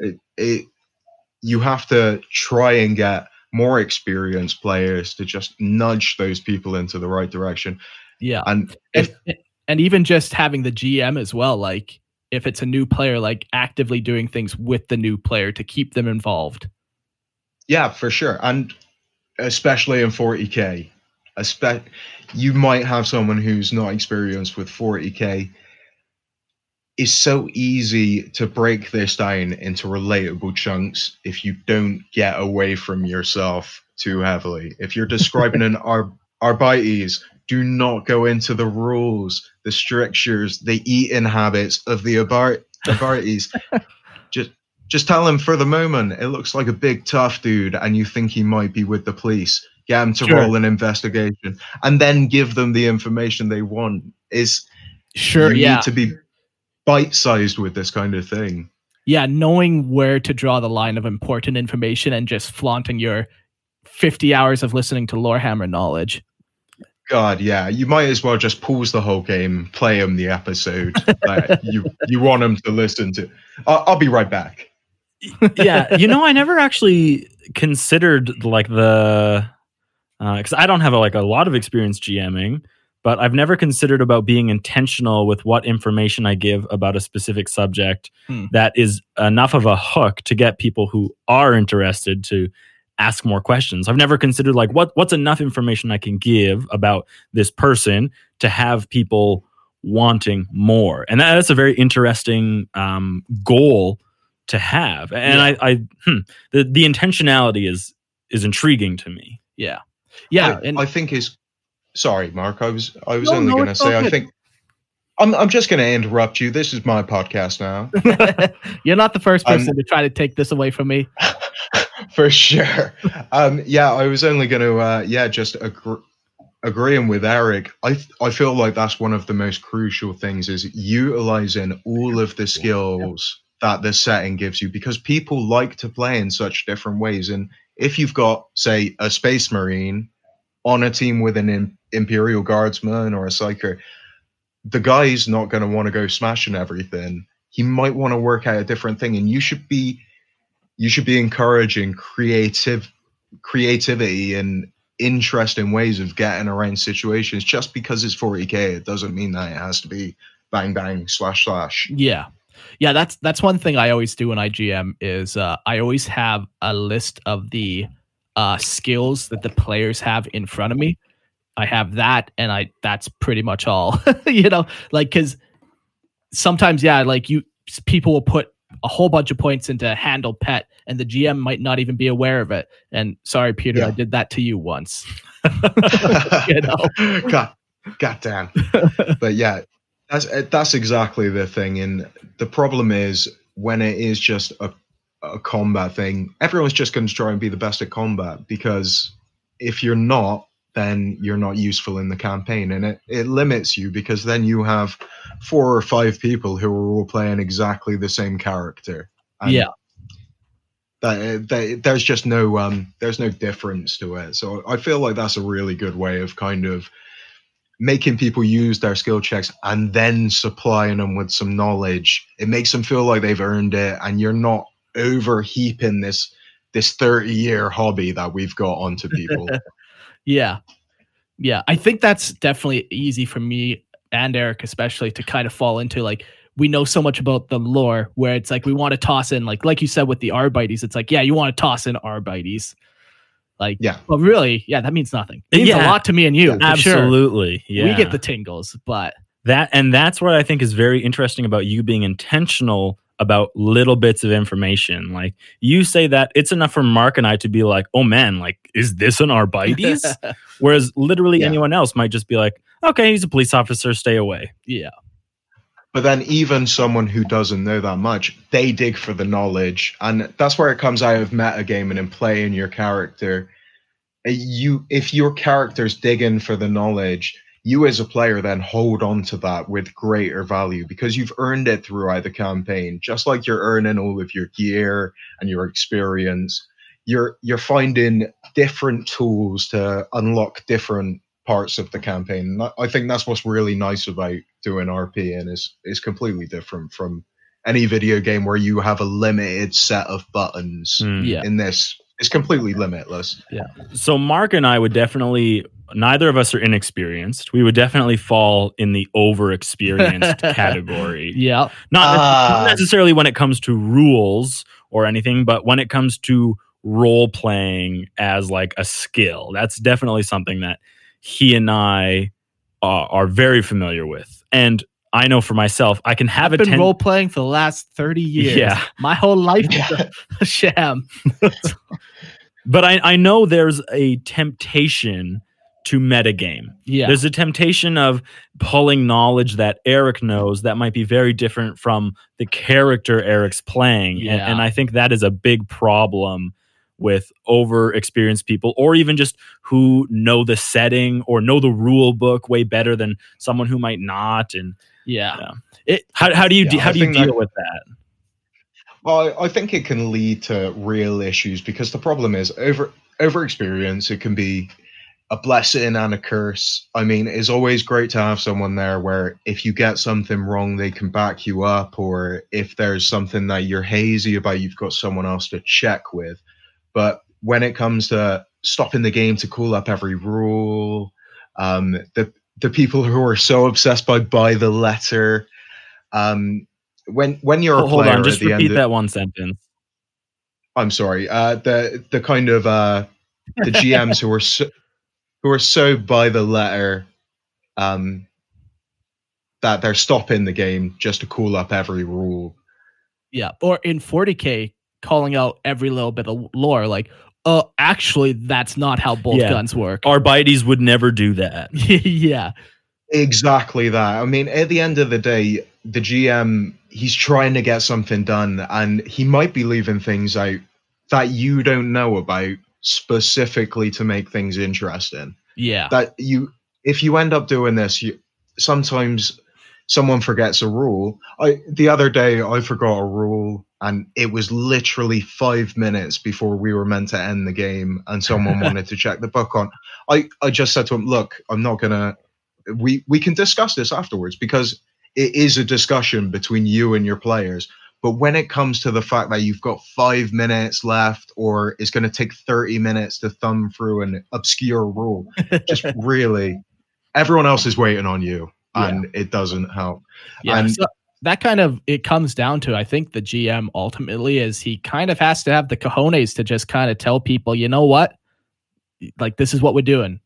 you have to try and get more experienced players to just nudge those people into the right direction. Yeah. And even just having the GM as well, like if it's a new player, like actively doing things with the new player to keep them involved. Yeah, for sure. And especially in 40K, you might have someone who's not experienced with 40K. It's so easy to break this down into relatable chunks if you don't get away from yourself too heavily. If you're describing an Arbites, do not go into the rules, the strictures, the eating habits of the Arbites. Just tell him for the moment, it looks like a big tough dude and you think he might be with the police. Get him to roll an investigation and then give them the information they want. You need to be bite-sized with this kind of thing. Yeah, knowing where to draw the line of important information and just flaunting your 50 hours of listening to Lorehammer knowledge. God, yeah. You might as well just pause the whole game, play them the episode that you want them to listen to. I'll be right back. Yeah, I never actually considered like the... Because I don't have a lot of experience GMing, but I've never considered about being intentional with what information I give about a specific subject that is enough of a hook to get people who are interested to ask more questions. I've never considered like what's enough information I can give about this person to have people wanting more. And that's a very interesting goal to have. And the intentionality is intriguing to me. Yeah. Yeah. I think is sorry, Mark, I was only going to say, I think I'm just going to interrupt you. This is my podcast now. You're not the first person to try to take this away from me. For sure. I was only going to, just agreeing with Eric. I feel like that's one of the most crucial things is utilizing all of the skills that the setting gives you, because people like to play in such different ways. And if you've got, say, a Space Marine on a team with an Imperial Guardsman or a Psyker, the guy's not going to want to go smashing everything. He might want to work out a different thing, and you should be encouraging creativity and interesting ways of getting around situations. Just because it's 40K, it doesn't mean that it has to be bang, bang, slash, slash. Yeah. Yeah, that's one thing I always do when I GM is I always have a list of the skills that the players have in front of me. I have that, and that's pretty much all, because sometimes, people will put a whole bunch of points into handle pet, and the GM might not even be aware of it. And sorry, Peter, I did that to you once. God damn. But yeah, that's exactly the thing. And the problem is when it is just a combat thing, everyone's just going to try and be the best at combat, because if you're not, then you're not useful in the campaign, and it limits you, because then you have 4 or 5 people who are all playing exactly the same character. And there's just no there's no difference to it. So I feel like that's a really good way of kind of making people use their skill checks and then supplying them with some knowledge. It makes them feel like they've earned it, and you're not overheaping this 30-year hobby that we've got onto people. Yeah. Yeah. I think that's definitely easy for me and Eric, especially, to kind of fall into, like, we know so much about the lore where it's like, we want to toss in, like you said, with the Arbites, it's like, yeah, you want to toss in Arbites. Like, yeah. But really, yeah, that means nothing. It means a lot to me and you. Yeah, absolutely. Sure. Yeah. We get the tingles, but that's what I think is very interesting about you being intentional about little bits of information. Like, you say that it's enough for Mark and I to be like, oh man, like, is this an Arbites? Whereas literally anyone else might just be like, okay, he's a police officer, stay away. Yeah. But then even someone who doesn't know that much, they dig for the knowledge. And that's where it comes out of metagaming and playing your character. If your character's digging for the knowledge, you as a player then hold on to that with greater value, because you've earned it throughout the campaign. Just like you're earning all of your gear and your experience, you're finding different tools to unlock different parts of the campaign. And I think that's what's really nice about doing RP, and is completely different from any video game where you have a limited set of buttons. In this, it's completely limitless. Yeah. So Mark and I would definitely neither of us are inexperienced. We would definitely fall in the overexperienced category. Yeah. Not necessarily when it comes to rules or anything, but when it comes to role playing as like a skill, that's definitely something that he and I are very familiar with. And I know for myself, I can have I've been role playing for the last 30 years. Yeah. My whole life is a sham. But I know there's a temptation to metagame. Yeah. There's a temptation of pulling knowledge that Eric knows that might be very different from the character Eric's playing. Yeah. And I think that is a big problem with over-experienced people, or even just who know the setting or know the rule book way better than someone who might not. And how do you deal with that? I think it can lead to real issues, because the problem is over-experience. It can be a blessing and a curse. I mean, it's always great to have someone there where if you get something wrong, they can back you up, or if there's something that you're hazy about, you've got someone else to check with. But when it comes to stopping the game to call up every rule, the people who are so obsessed by the letter, when you're a player, hold on, just repeat that one sentence. I'm sorry. The kind of the GMs who are so by the letter that they're stopping the game just to call up every rule. Yeah, or in 40K. Calling out every little bit of lore, like, oh, actually, that's not how bolt guns work. Arbites would never do that. Yeah. Exactly that. I mean, at the end of the day, the GM, he's trying to get something done, and he might be leaving things out that you don't know about specifically to make things interesting. Yeah. If you end up doing this, sometimes someone forgets a rule. The other day, I forgot a rule, and it was literally 5 minutes before we were meant to end the game, and someone wanted to check the book on. I just said to him, look, I'm not going to... We can discuss this afterwards, because it is a discussion between you and your players. But when it comes to the fact that you've got 5 minutes left, or it's going to take 30 minutes to thumb through an obscure rule, just really, everyone else is waiting on you, and it doesn't help. Yeah, and... that kind of, it comes down to, I think the GM ultimately is he kind of has to have the cojones to just kind of tell people, you know what, like, this is what we're doing.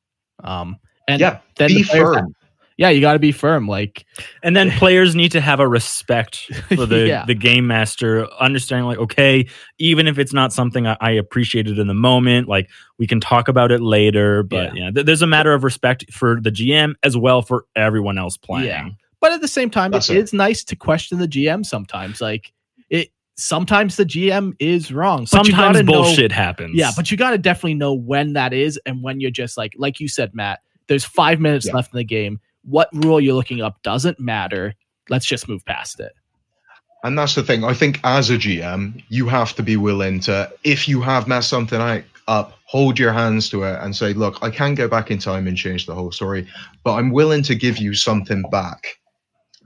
Then be firm. You got to be firm. Like, and then players need to have a respect for the game master, understanding like, okay, even if it's not something I appreciated in the moment, like, we can talk about it later, but there's a matter of respect for the GM as well for everyone else playing. Yeah. But at the same time, it is nice to question the GM sometimes. Like, sometimes the GM is wrong. Sometimes bullshit happens. Yeah, but you got to definitely know when that is, and when you're just like you said, Matt, there's 5 minutes left in the game. What rule you're looking up doesn't matter. Let's just move past it. And that's the thing. I think as a GM, you have to be willing to, if you have messed something up, hold your hands to it and say, look, I can go back in time and change the whole story, but I'm willing to give you something back.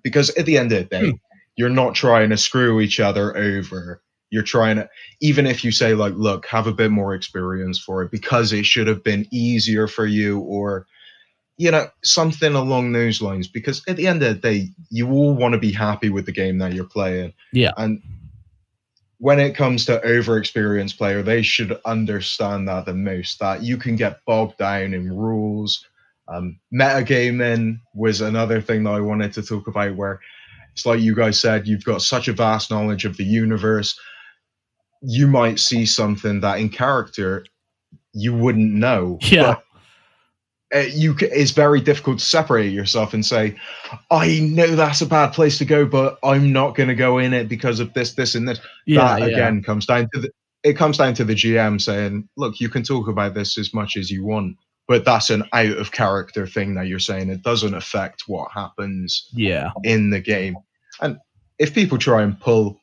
Because at the end of the day, you're not trying to screw each other over. You're trying to, even if you say like, look, have a bit more experience for it because it should have been easier for you, or, you know, something along those lines. Because at the end of the day, you all want to be happy with the game that you're playing. Yeah. And when it comes to over-experienced player, they should understand that the most, that you can get bogged down in rules. Metagaming was another thing that I wanted to talk about, where it's like you guys said, you've got such a vast knowledge of the universe. You might see something that in character you wouldn't know. Yeah. But it's very difficult to separate yourself and say, I know that's a bad place to go, but I'm not going to go in it because of this, this, and this. Yeah, that again comes down to the GM saying, look, you can talk about this as much as you want, but that's an out of character thing that you're saying. It doesn't affect what happens in the game. And if people try and pull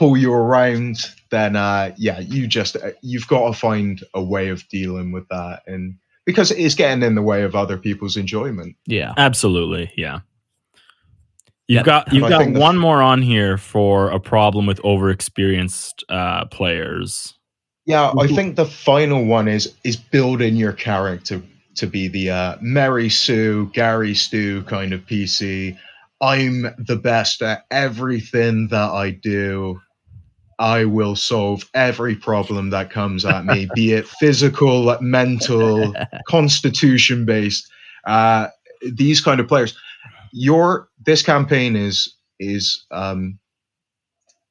you around, then you've got to find a way of dealing with that, and because it's getting in the way of other people's enjoyment. Yeah, absolutely. Yeah, you've got one more on here for a problem with overexperienced players. Yeah, I think the final one is building your character to be the Mary Sue, Gary Stu kind of PC. I'm the best at everything that I do. I will solve every problem that comes at me, be it physical, mental, constitution-based. These kind of players. This campaign is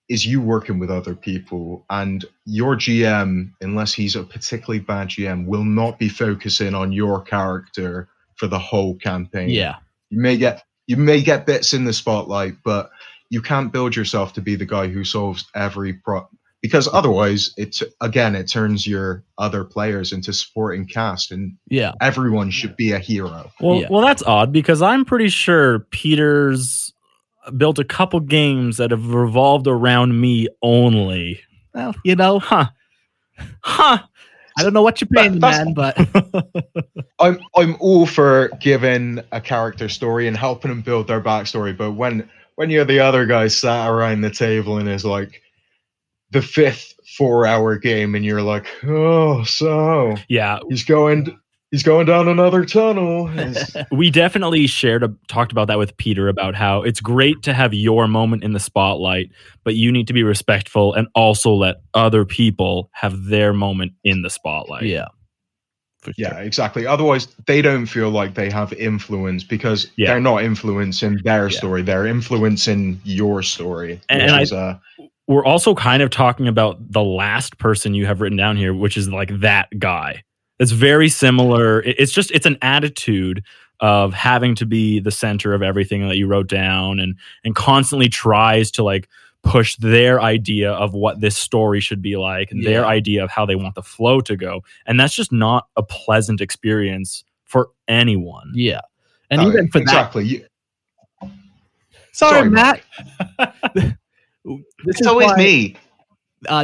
you working with other people, and your GM, unless he's a particularly bad GM, will not be focusing on your character for the whole campaign. Yeah, you may get bits in the spotlight, but you can't build yourself to be the guy who solves every problem, because otherwise it turns your other players into supporting cast, and everyone should be a hero. Well, that's odd, because I'm pretty sure Peter's built a couple games that have revolved around me only. Well, you know, I don't know what you're paying, man, but I'm all for giving a character story and helping them build their backstory. But when you're the other guy sat around the table and is like the fifth 4-hour game, and you're like, oh, so yeah, he's going down another tunnel. We definitely talked about that with Peter, about how it's great to have your moment in the spotlight, but you need to be respectful and also let other people have their moment in the spotlight. Yeah. For sure. Yeah, exactly. Otherwise, they don't feel like they have influence, because they're not influencing their story. They're influencing your story. We're also kind of talking about the last person you have written down here, which is like that guy. It's very similar. It's an attitude of having to be the center of everything that you wrote down, and constantly tries to like push their idea of what this story should be like, and their idea of how they want the flow to go. And that's just not a pleasant experience for anyone. Yeah. And even for that. Sorry, Matt. It's always me.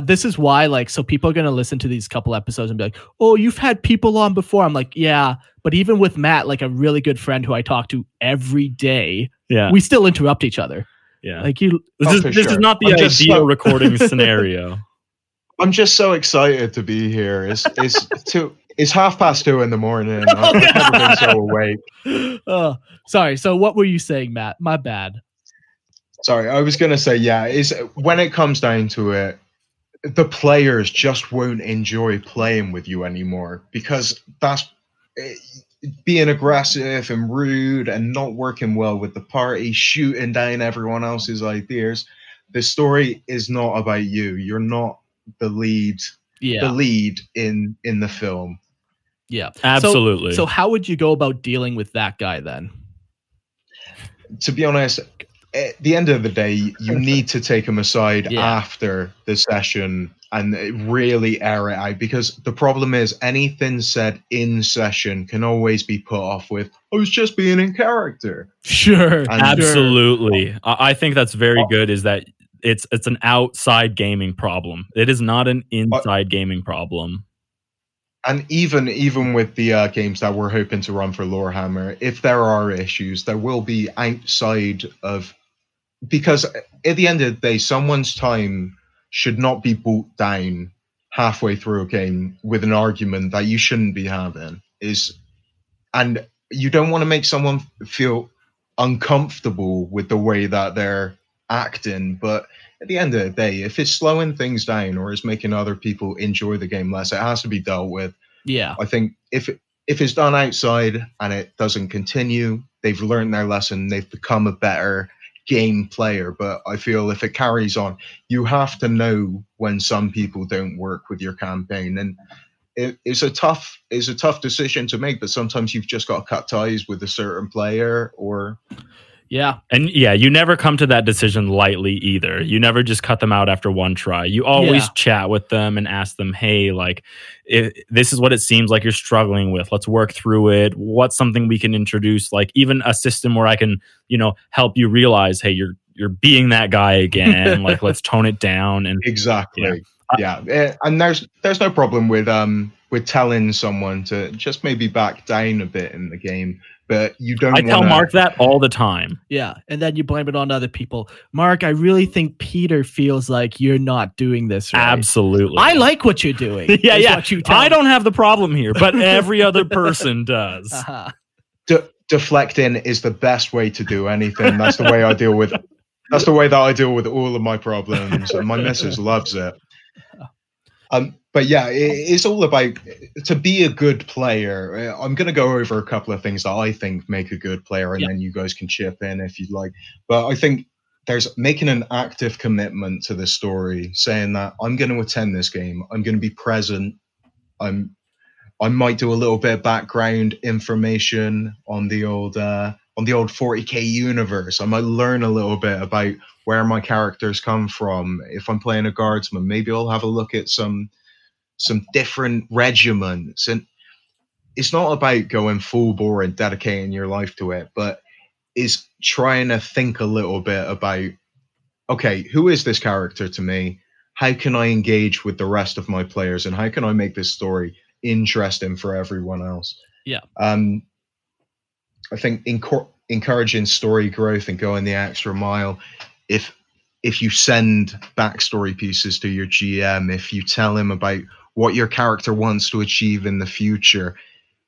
This is why, like, so people are going to listen to these couple episodes and be like, oh, you've had people on before. I'm like, yeah, but even with Matt, like a really good friend who I talk to every day, we still interrupt each other. Yeah. Like this is not the ideal recording scenario. I'm just so excited to be here. It's 2:30 in the morning. I've never been so awake. Oh, sorry. So what were you saying, Matt? My bad. Sorry. I was going to say, when it comes down to it, the players just won't enjoy playing with you anymore, because that's being aggressive and rude and not working well with the party, shooting down everyone else's ideas. The story is not about you. You're not the lead. Yeah. The lead in the film. Yeah, absolutely. So how would you go about dealing with that guy then? To be honest, at the end of the day, you need to take them aside after the session and really air it out, because the problem is anything said in session can always be put off with, I was just being in character. Sure. And absolutely. I think that's very good, is that it's an outside gaming problem. It is not an inside gaming problem. And even with the games that we're hoping to run for Lorehammer, if there are issues, there will be outside of... Because at the end of the day, someone's time should not be brought down halfway through a game with an argument that you shouldn't be having. And you don't want to make someone feel uncomfortable with the way that they're acting, but... At the end of the day, if it's slowing things down or it's making other people enjoy the game less, it has to be dealt with. Yeah. I think if it's done outside and it doesn't continue, they've learned their lesson, they've become a better game player. But I feel if it carries on, you have to know when some people don't work with your campaign. And it's a tough decision to make, but sometimes you've just got to cut ties with a certain player or... Yeah. And you never come to that decision lightly either. You never just cut them out after one try. You always chat with them and ask them, hey, like, this is what it seems like you're struggling with. Let's work through it. What's something we can introduce? Like, even a system where I can, help you realize, hey, you're being that guy again. Like, let's tone it down. And exactly. Yeah. And there's no problem with telling someone to just maybe back down a bit in the game. But you don't. I tell Mark that all the time. Yeah, and then you blame it on other people. Mark, I really think Peter feels like you're not doing this right. Absolutely, I like what you're doing. Yeah. I don't have the problem here, but every other person does. Uh-huh. Deflecting is the best way to do anything. That's the way I deal with. That's the way that I deal with all of my problems, and my missus loves it. But yeah, it's all about, to be a good player, I'm going to go over a couple of things that I think make a good player, and then you guys can chip in if you'd like. But I think there's making an active commitment to the story, saying that I'm going to attend this game, I'm going to be present, I might do a little bit of background information on the old 40K universe. I might learn a little bit about where my characters come from. If I'm playing a guardsman, maybe I'll have a look at some different regiments. And it's not about going full bore and dedicating your life to it, but it's trying to think a little bit about, okay, who is this character to me? How can I engage with the rest of my players? And how can I make this story interesting for everyone else? Yeah. I think encouraging story growth and going the extra mile. If you send backstory pieces to your GM, if you tell him about what your character wants to achieve in the future,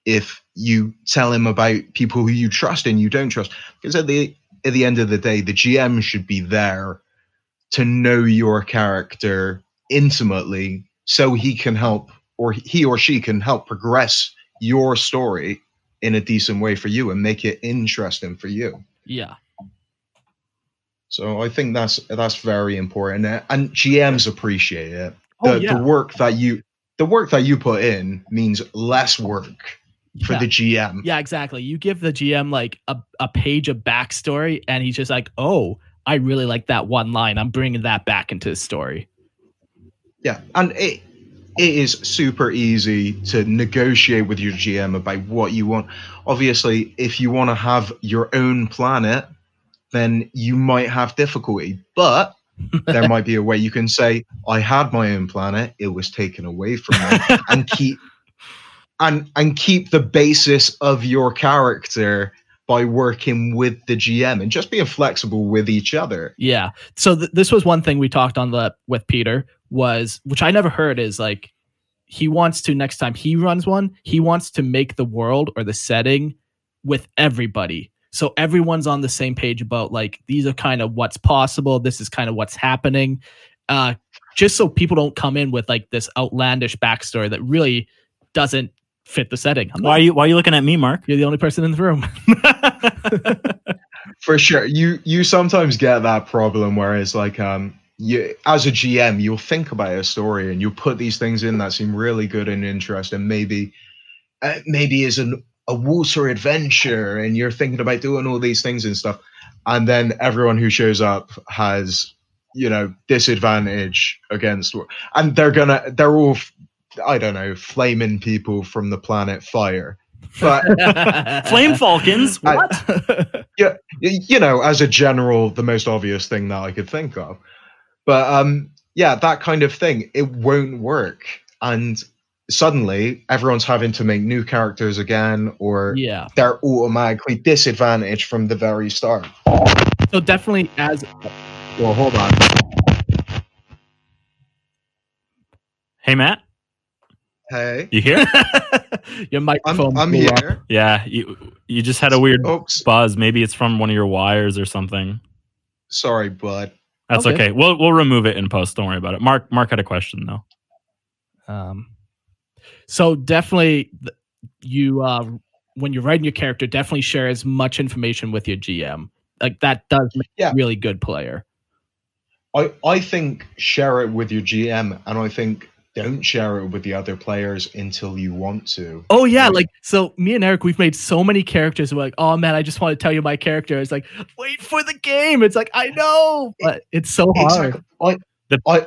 if you tell him about people who you trust and you don't trust, because at the end of the day, the GM should be there to know your character intimately so he can help, or he or she can help progress your story in a decent way for you and make it interesting for you. Yeah. So I think that's very important, and GMs appreciate it. The work that you put in means less work for the GM. Yeah, exactly. You give the GM like a page of backstory, and he's just like, "Oh, I really like that one line. I'm bringing that back into the story." Yeah, and it is super easy to negotiate with your GM about what you want. Obviously, if you want to have your own planet, then you might have difficulty, but there might be a way you can say, I had my own planet, it was taken away from me, and keep the basis of your character by working with the GM and just being flexible with each other. Yeah. So this was one thing we talked on with Peter, which I never heard, is like, he wants to, next time he runs one, he wants to make the world or the setting with everybody. So everyone's on the same page about like, these are kind of what's possible. This is kind of what's happening. Just so people don't come in with like this outlandish backstory that really doesn't fit the setting. Why are you looking at me, Mark? You're the only person in the room. For sure. You sometimes get that problem where it's like, you, as a GM, you'll think about a story and you'll put these things in that seem really good and interesting. Maybe is a water adventure, and you're thinking about doing all these things and stuff, and then everyone who shows up has, disadvantage against, and they're all, I don't know, flaming people from the planet Fire, but flame falcons. What? Yeah, as a general, the most obvious thing that I could think of, but that kind of thing, it won't work, and suddenly everyone's having to make new characters again, or they're automatically disadvantaged from the very start. So definitely hold on. Hey, Matt. Hey. You here? Your microphone. I'm here. Yeah, you just had a weird buzz. Maybe it's from one of your wires or something. Sorry, bud. That's okay. We'll remove it in post. Don't worry about it. Mark had a question though. So definitely, you when you're writing your character, definitely share as much information with your GM. Like, that does make a really good player. I think share it with your GM, and I think don't share it with the other players until you want to. Oh yeah, like, so me and Eric, we've made so many characters. We're like, oh man, I just want to tell you my character. It's like, wait for the game. It's like, I know, but it's so hard. Exactly.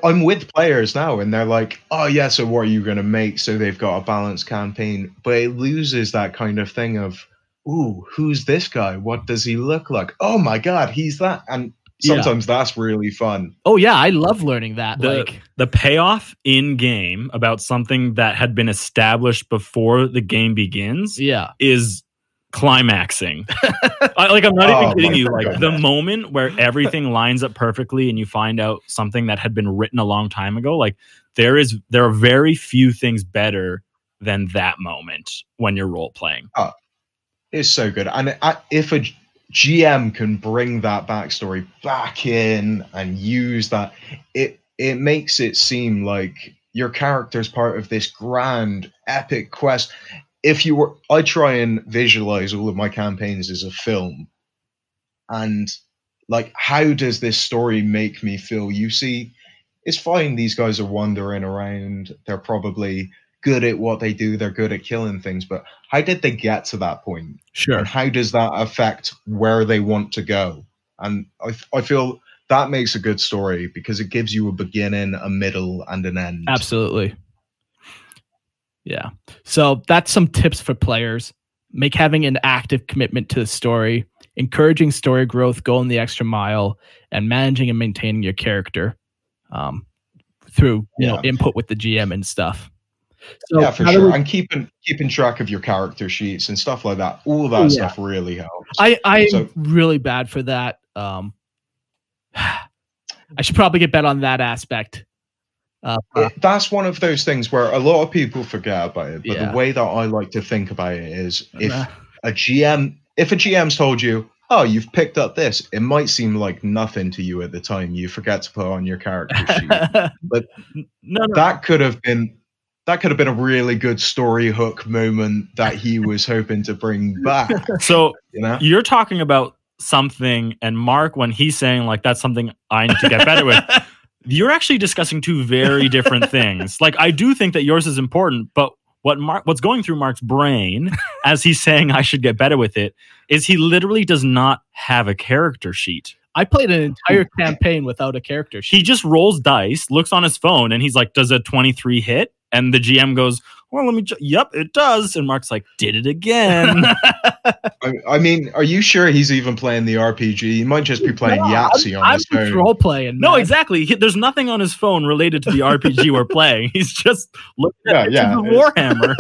I'm with players now, and they're like, oh yeah, so what are you going to make? So they've got a balanced campaign, but it loses that kind of thing of, ooh, who's this guy? What does he look like? Oh my God, he's that. And sometimes that's really fun. Oh yeah, I love learning that. The payoff in game about something that had been established before the game begins is climaxing. I'm not even kidding you. Like the moment where everything lines up perfectly and you find out something that had been written a long time ago, like there are very few things better than that moment when you're role playing. Oh, it's so good. And if a GM can bring that backstory back in and use that, it makes it seem like your character's part of this grand epic quest. I try and visualize all of my campaigns as a film, and like, how does this story make me feel? You see, it's fine. These guys are wandering around. They're probably good at what they do. They're good at killing things, but how did they get to that point? Sure. And how does that affect where they want to go? And I feel that makes a good story because it gives you a beginning, a middle, and an end. Absolutely. Yeah. So that's some tips for players. Make having an active commitment to the story, encouraging story growth, going the extra mile, and managing and maintaining your character through you know, input with the GM and stuff. So yeah, for sure. And keeping track of your character sheets and stuff like that. All that stuff really helps. I'm really bad for that. I should probably get better on that aspect. That's one of those things where a lot of people forget about it, but the way that I like to think about it is if a GM's told you, oh, you've picked up this, it might seem like nothing to you at the time. You forget to put on your character sheet. But that could have been a really good story hook moment that he was hoping to bring back. So you're talking about something, and Mark, when he's saying like that's something I need to get better with, you're actually discussing two very different things. Like, I do think that yours is important, but what's going through Mark's brain as he's saying I should get better with it is he literally does not have a character sheet. I played an entire campaign without a character sheet. He just rolls dice, looks on his phone, and he's like, does a 23 hit? And the GM goes, well, yep, it does. And Mark's like, did it again. I mean, are you sure he's even playing the RPG? He might just be playing Yahtzee on his phone. I'm role playing. No, exactly. There's nothing on his phone related to the RPG we're playing. He's just looking at the Warhammer.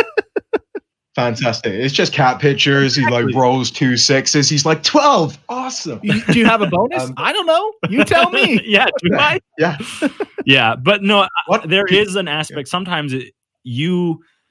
Fantastic. It's just cat pictures. Exactly. He like rolls 2 6s. He's like 12. Awesome. Do you have a bonus? I don't know. You tell me. Do I? Yeah. Yeah. But no, there is an aspect. Sometimes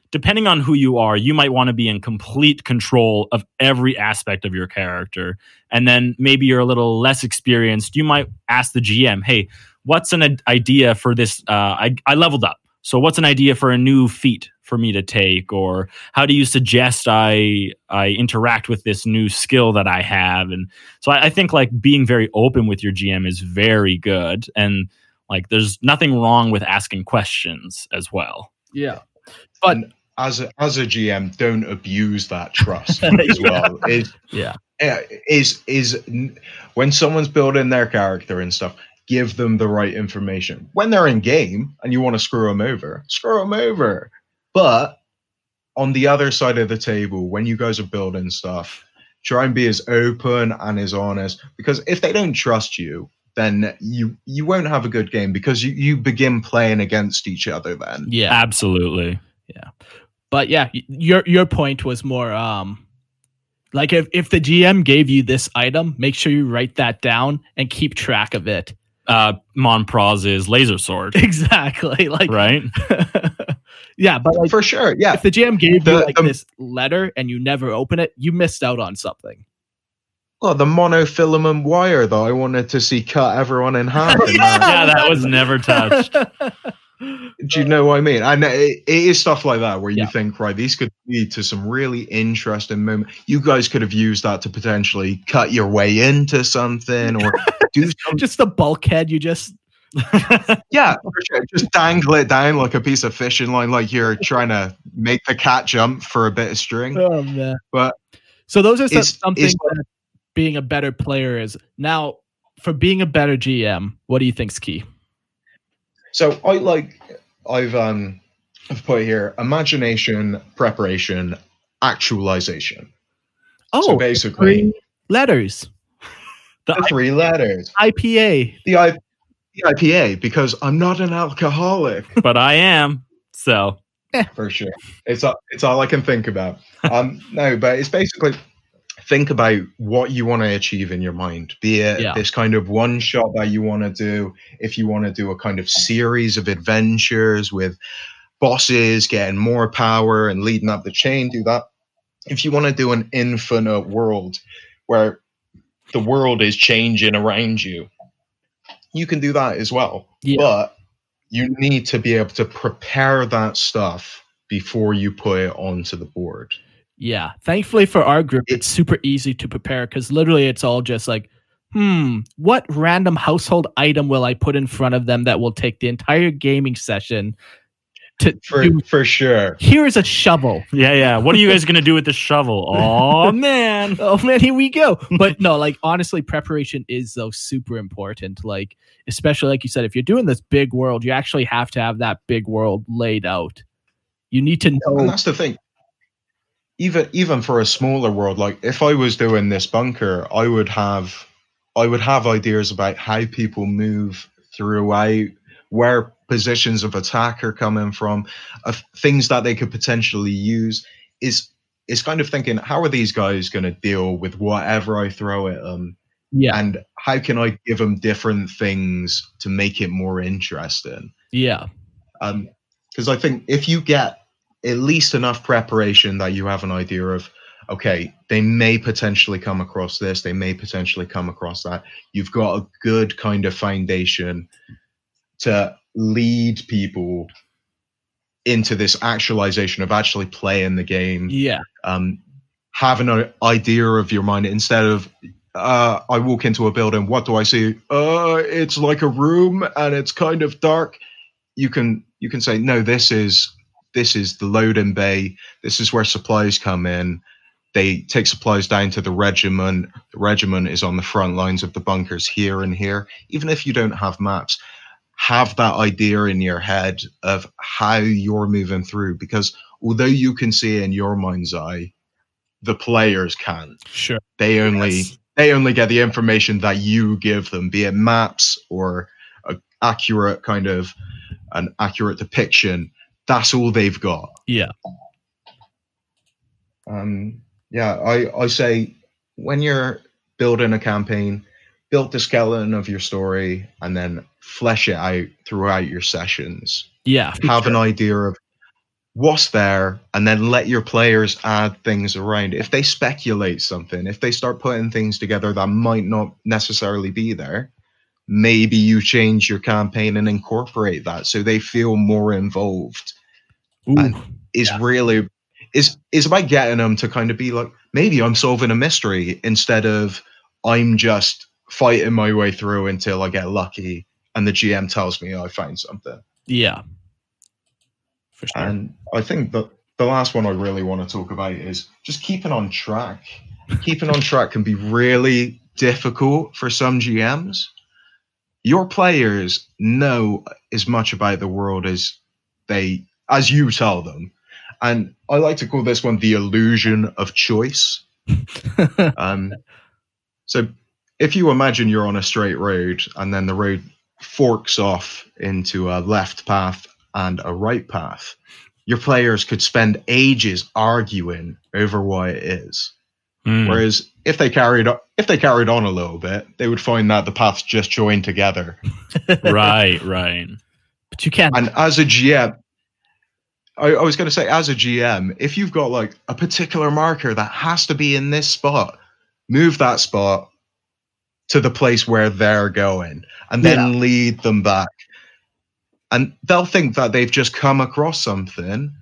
depending on who you are, you might want to be in complete control of every aspect of your character. And then maybe you're a little less experienced. You might ask the GM, hey, what's an idea for this? I leveled up. So what's an idea for a new feat for me to take? Or how do you suggest I interact with this new skill that I have? And so I think like being very open with your GM is very good. And like there's nothing wrong with asking questions as well. Yeah. But and as a GM, don't abuse that trust as well. When someone's building their character and stuff, give them the right information. When they're in game and you want to screw them over. But on the other side of the table, when you guys are building stuff, try and be as open and as honest, because if they don't trust you, then you won't have a good game because you begin playing against each other then. Yeah, absolutely. Yeah. But yeah, your point was more like if the GM gave you this item, make sure you write that down and keep track of it. Monpraz's laser sword. Exactly. Like, right? Yeah, but like, for sure. Yeah. If the GM gave you like this letter and you never open it, you missed out on something. Well, the monofilament wire that I wanted to see cut everyone in half. That was never touched. Do you know what I mean? And it is stuff like that where you think, right, these could lead to some really interesting moments. You guys could have used that to potentially cut your way into something or do something. Just the bulkhead, you just... Yeah, for sure. Just dangle it down like a piece of fishing line, like you're trying to make the cat jump for a bit of string. Oh, man. But so those are some things that being a better player is. Now, for being a better GM, what do you think's key? So I've put here imagination, preparation, actualization. Oh, so basically 3 letters. The 3 letters. IPA. The IPA, because I'm not an alcoholic, but I am. So for sure, it's all I can think about. No, but it's basically think about what you want to achieve in your mind, be it this kind of one shot that you want to do, if you want to do a kind of series of adventures with bosses, getting more power and leading up the chain, do that. If you want to do an infinite world where the world is changing around you, you can do that as well. Yeah. But you need to be able to prepare that stuff before you put it onto the board. Yeah. Thankfully for our group, it's super easy to prepare because literally it's all just like, what random household item will I put in front of them that will take the entire gaming session for sure. Here's a shovel. Yeah. What are you guys going to do with the shovel? Oh, man, here we go. But no, like, honestly, preparation is, though, super important. Like, especially, like you said, if you're doing this big world, you actually have to have that big world laid out. You need to know. And that's the thing. Even for a smaller world, like, if I was doing this bunker, I would have ideas about how people move throughout, where positions of attack are coming from, things that they could potentially use. Is kind of thinking, how are these guys going to deal with whatever I throw at them? Yeah. And how can I give them different things to make it more interesting? Yeah. Because I think if you get at least enough preparation that you have an idea of, okay, they may potentially come across this, they may potentially come across that, you've got a good kind of foundation to lead people into this actualization of actually playing the game. Yeah. Have an idea of your mind instead of, I walk into a building, what do I see? It's like a room and it's kind of dark. You can say, no, this is the loading bay. This is where supplies come in. They take supplies down to the regiment. The regiment is on the front lines of the bunkers here and here. Even if you don't have maps, have that idea in your head of how you're moving through, because although you can see in your mind's eye, the players can't. Sure. They only get the information that you give them, be it maps or an accurate depiction. That's all they've got. Yeah. I say when you're building a campaign, build the skeleton of your story and then flesh it out throughout your sessions. Yeah. Have an idea of what's there and then let your players add things around. If they speculate something, if they start putting things together that might not necessarily be there, maybe you change your campaign and incorporate that so they feel more involved. Ooh, and it's really about getting them to kind of be like, maybe I'm solving a mystery instead of I'm just fighting my way through until I get lucky and the GM tells me I found something. Yeah. For sure. And I think that the last one I really want to talk about is just keeping on track. Keeping on track can be really difficult for some GMs. Your players know as much about the world as you tell them. And I like to call this one the illusion of choice. So if you imagine you're on a straight road and then the road forks off into a left path and a right path, your players could spend ages arguing over why it is. Whereas if they carried on a little bit, they would find that the paths just joined together. Right. But you can't. And as a GM, I was going to say, as a GM, if you've got like a particular marker that has to be in this spot, move that spot to the place where they're going and then lead them back. And they'll think that they've just come across something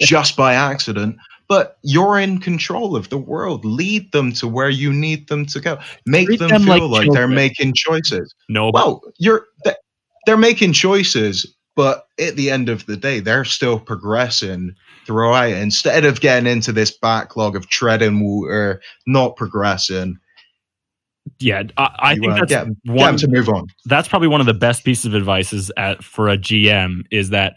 just by accident. But you're in control of the world. Lead them to where you need them to go. Make them feel like they're making choices. No, well, they're making choices, but at the end of the day, they're still progressing throughout. Instead of getting into this backlog of treading water, not progressing. Yeah, I think that's one to move on. That's probably one of the best pieces of advice for a GM is that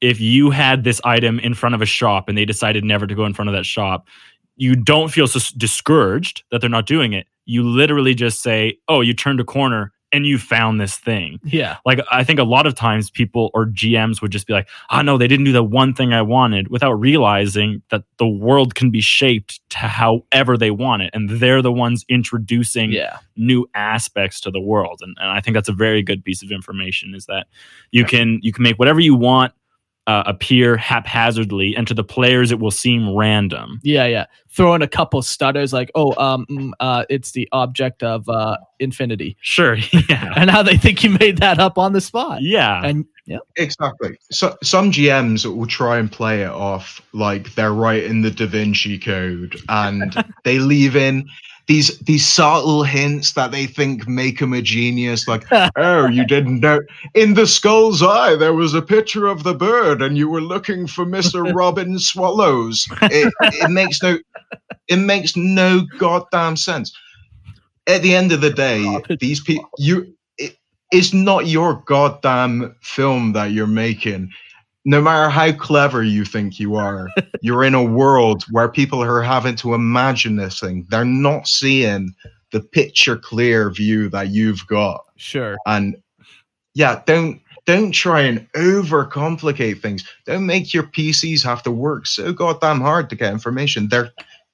if you had this item in front of a shop and they decided never to go in front of that shop, you don't feel so discouraged that they're not doing it. You literally just say, oh, you turned a corner and you found this thing. Yeah. Like, I think a lot of times people or GMs would just be like, oh no, they didn't do the one thing I wanted, without realizing that the world can be shaped to however they want it. And they're the ones introducing new aspects to the world. And I think that's a very good piece of information, is that you can make whatever you want appear haphazardly, and to the players it will seem random. Yeah. Throw in a couple stutters like, it's the object of infinity. Sure, yeah. And how they think you made that up on the spot. Yeah. And yeah. Exactly. So some GMs will try and play it off like they're writing the Da Vinci Code, and they leave in these subtle hints that they think make him a genius, like, oh, you didn't know in the skull's eye there was a picture of the bird and you were looking for Mr. Robin Swallows. It makes no goddamn sense. At the end of the day, these people, it's not your goddamn film that you're making. No matter how clever you think you are, you're in a world where people are having to imagine this thing. They're not seeing the picture clear view that you've got. Sure. And yeah, don't try and overcomplicate things. Don't make your PCs have to work so goddamn hard to get information.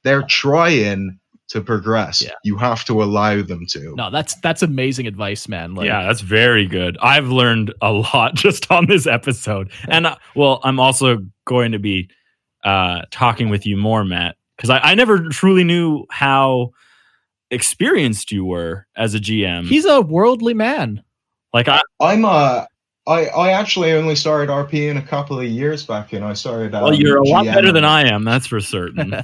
They're trying to progress. Yeah. You have to allow them to. No, that's amazing advice, man. Like, yeah, that's very good. I've learned a lot just on this episode. And I'm also going to be talking with you more, Matt, because I never truly knew how experienced you were as a GM. He's a worldly man. Like I actually only started RPing a couple of years back, and I started. Well, you're a lot better than I am, that's for certain.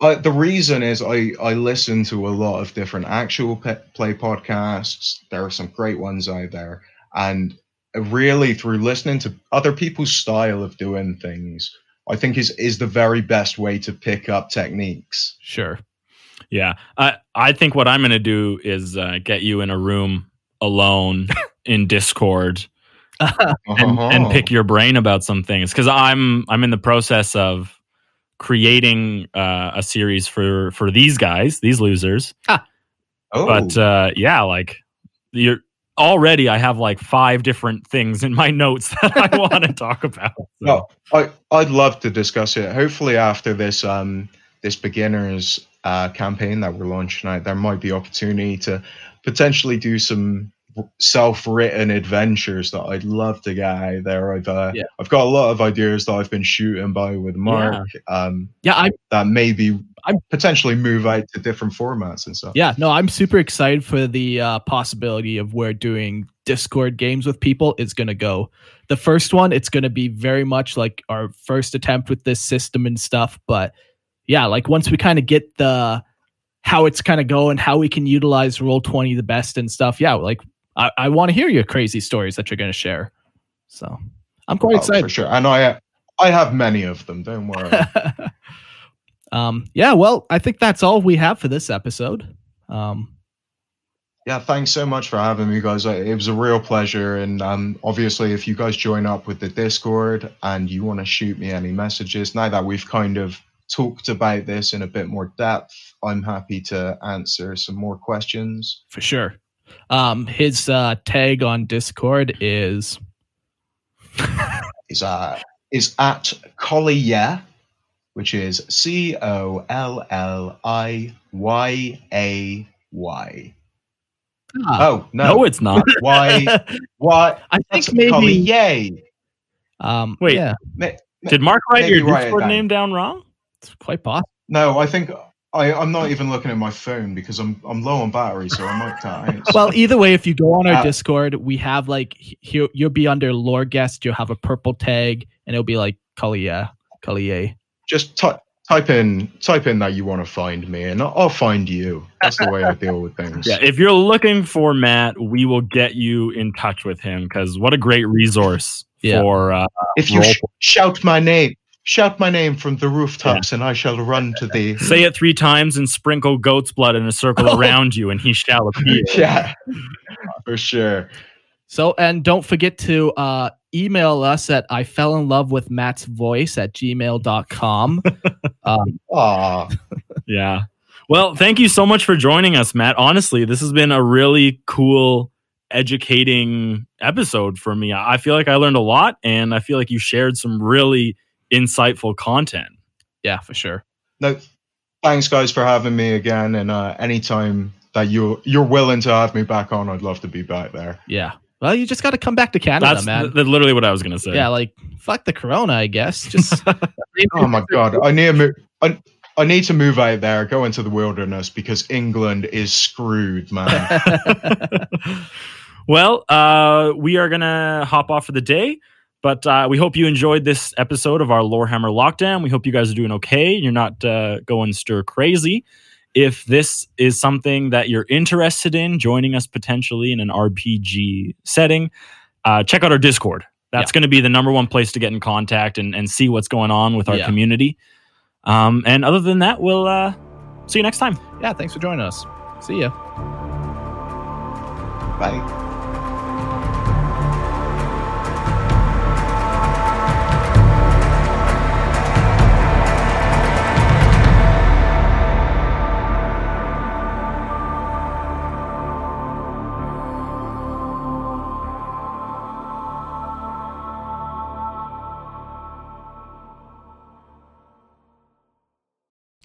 The reason is I listen to a lot of different actual play podcasts. There are some great ones out there. And really, through listening to other people's style of doing things, I think is the very best way to pick up techniques. Sure. Yeah. I think what I'm going to do is get you in a room alone in Discord and pick your brain about some things. Because I'm in the process of creating a series for these guys, these losers. But you're already, I have like 5 different things in my notes that I want to talk about. So. No, I'd love to discuss it. Hopefully after this this beginners campaign that we're launching out, there might be opportunity to potentially do some self-written adventures that I'd love to get out there. I've got a lot of ideas that I've been shooting by with Mark. That maybe I'm potentially move out to different formats and stuff. Yeah, no, I'm super excited for the possibility of where doing Discord games with people is going to go. The first one, it's going to be very much like our first attempt with this system and stuff. But yeah, like once we kind of get the how it's kind of going, how we can utilize Roll20 the best and stuff. Yeah, like I want to hear your crazy stories that you're going to share. So I'm quite excited. For sure. And I have many of them. Don't worry. I think that's all we have for this episode. Thanks so much for having me, guys. It was a real pleasure. And obviously, if you guys join up with the Discord and you want to shoot me any messages, now that we've kind of talked about this in a bit more depth, I'm happy to answer some more questions. For sure. His tag on Discord is at Collier, which is COLLIYAY. Oh no! No, it's not. Why? I think maybe Collier. Wait. Yeah. Did Mark write your Discord name down wrong? It's quite possible. No, I think. I'm not even looking at my phone because I'm low on battery, so I might die. Well, either way, if you go on our Discord, we have like you'll be under lore guest. You'll have a purple tag, and it'll be like Collier. Just type in that you want to find me, and I'll find you. That's the way I deal with things. Yeah, if you're looking for Matt, we will get you in touch with him because what a great resource for. If you shout my name. Shout my name from the rooftops, and I shall run to thee. Say it 3 times and sprinkle goat's blood in a circle around you, and he shall appear. Yeah, for sure. So, and don't forget to email us at IFellInLoveWithMattsVoice@gmail.com. Yeah. Well, thank you so much for joining us, Matt. Honestly, this has been a really cool, educating episode for me. I feel like I learned a lot, and I feel like you shared some really insightful content. Yeah, for sure. No, thanks, guys, for having me again. And anytime that you're willing to have me back on, I'd love to be back there. Yeah. Well, you just got to come back to Canada. That's, man. That's literally what I was going to say. Yeah, like, fuck the corona, I guess. Just oh, my God. I need to move out there, go into the wilderness, because England is screwed, man. Well, we are going to hop off for the day, but we hope you enjoyed this episode of our Lorehammer Lockdown. We hope you guys are doing okay. You're not going stir crazy. If this is something that you're interested in, joining us potentially in an RPG setting, check out our Discord. That's going to be the number one place to get in contact and see what's going on with our community. And other than that, we'll see you next time. Yeah, thanks for joining us. See ya. Bye.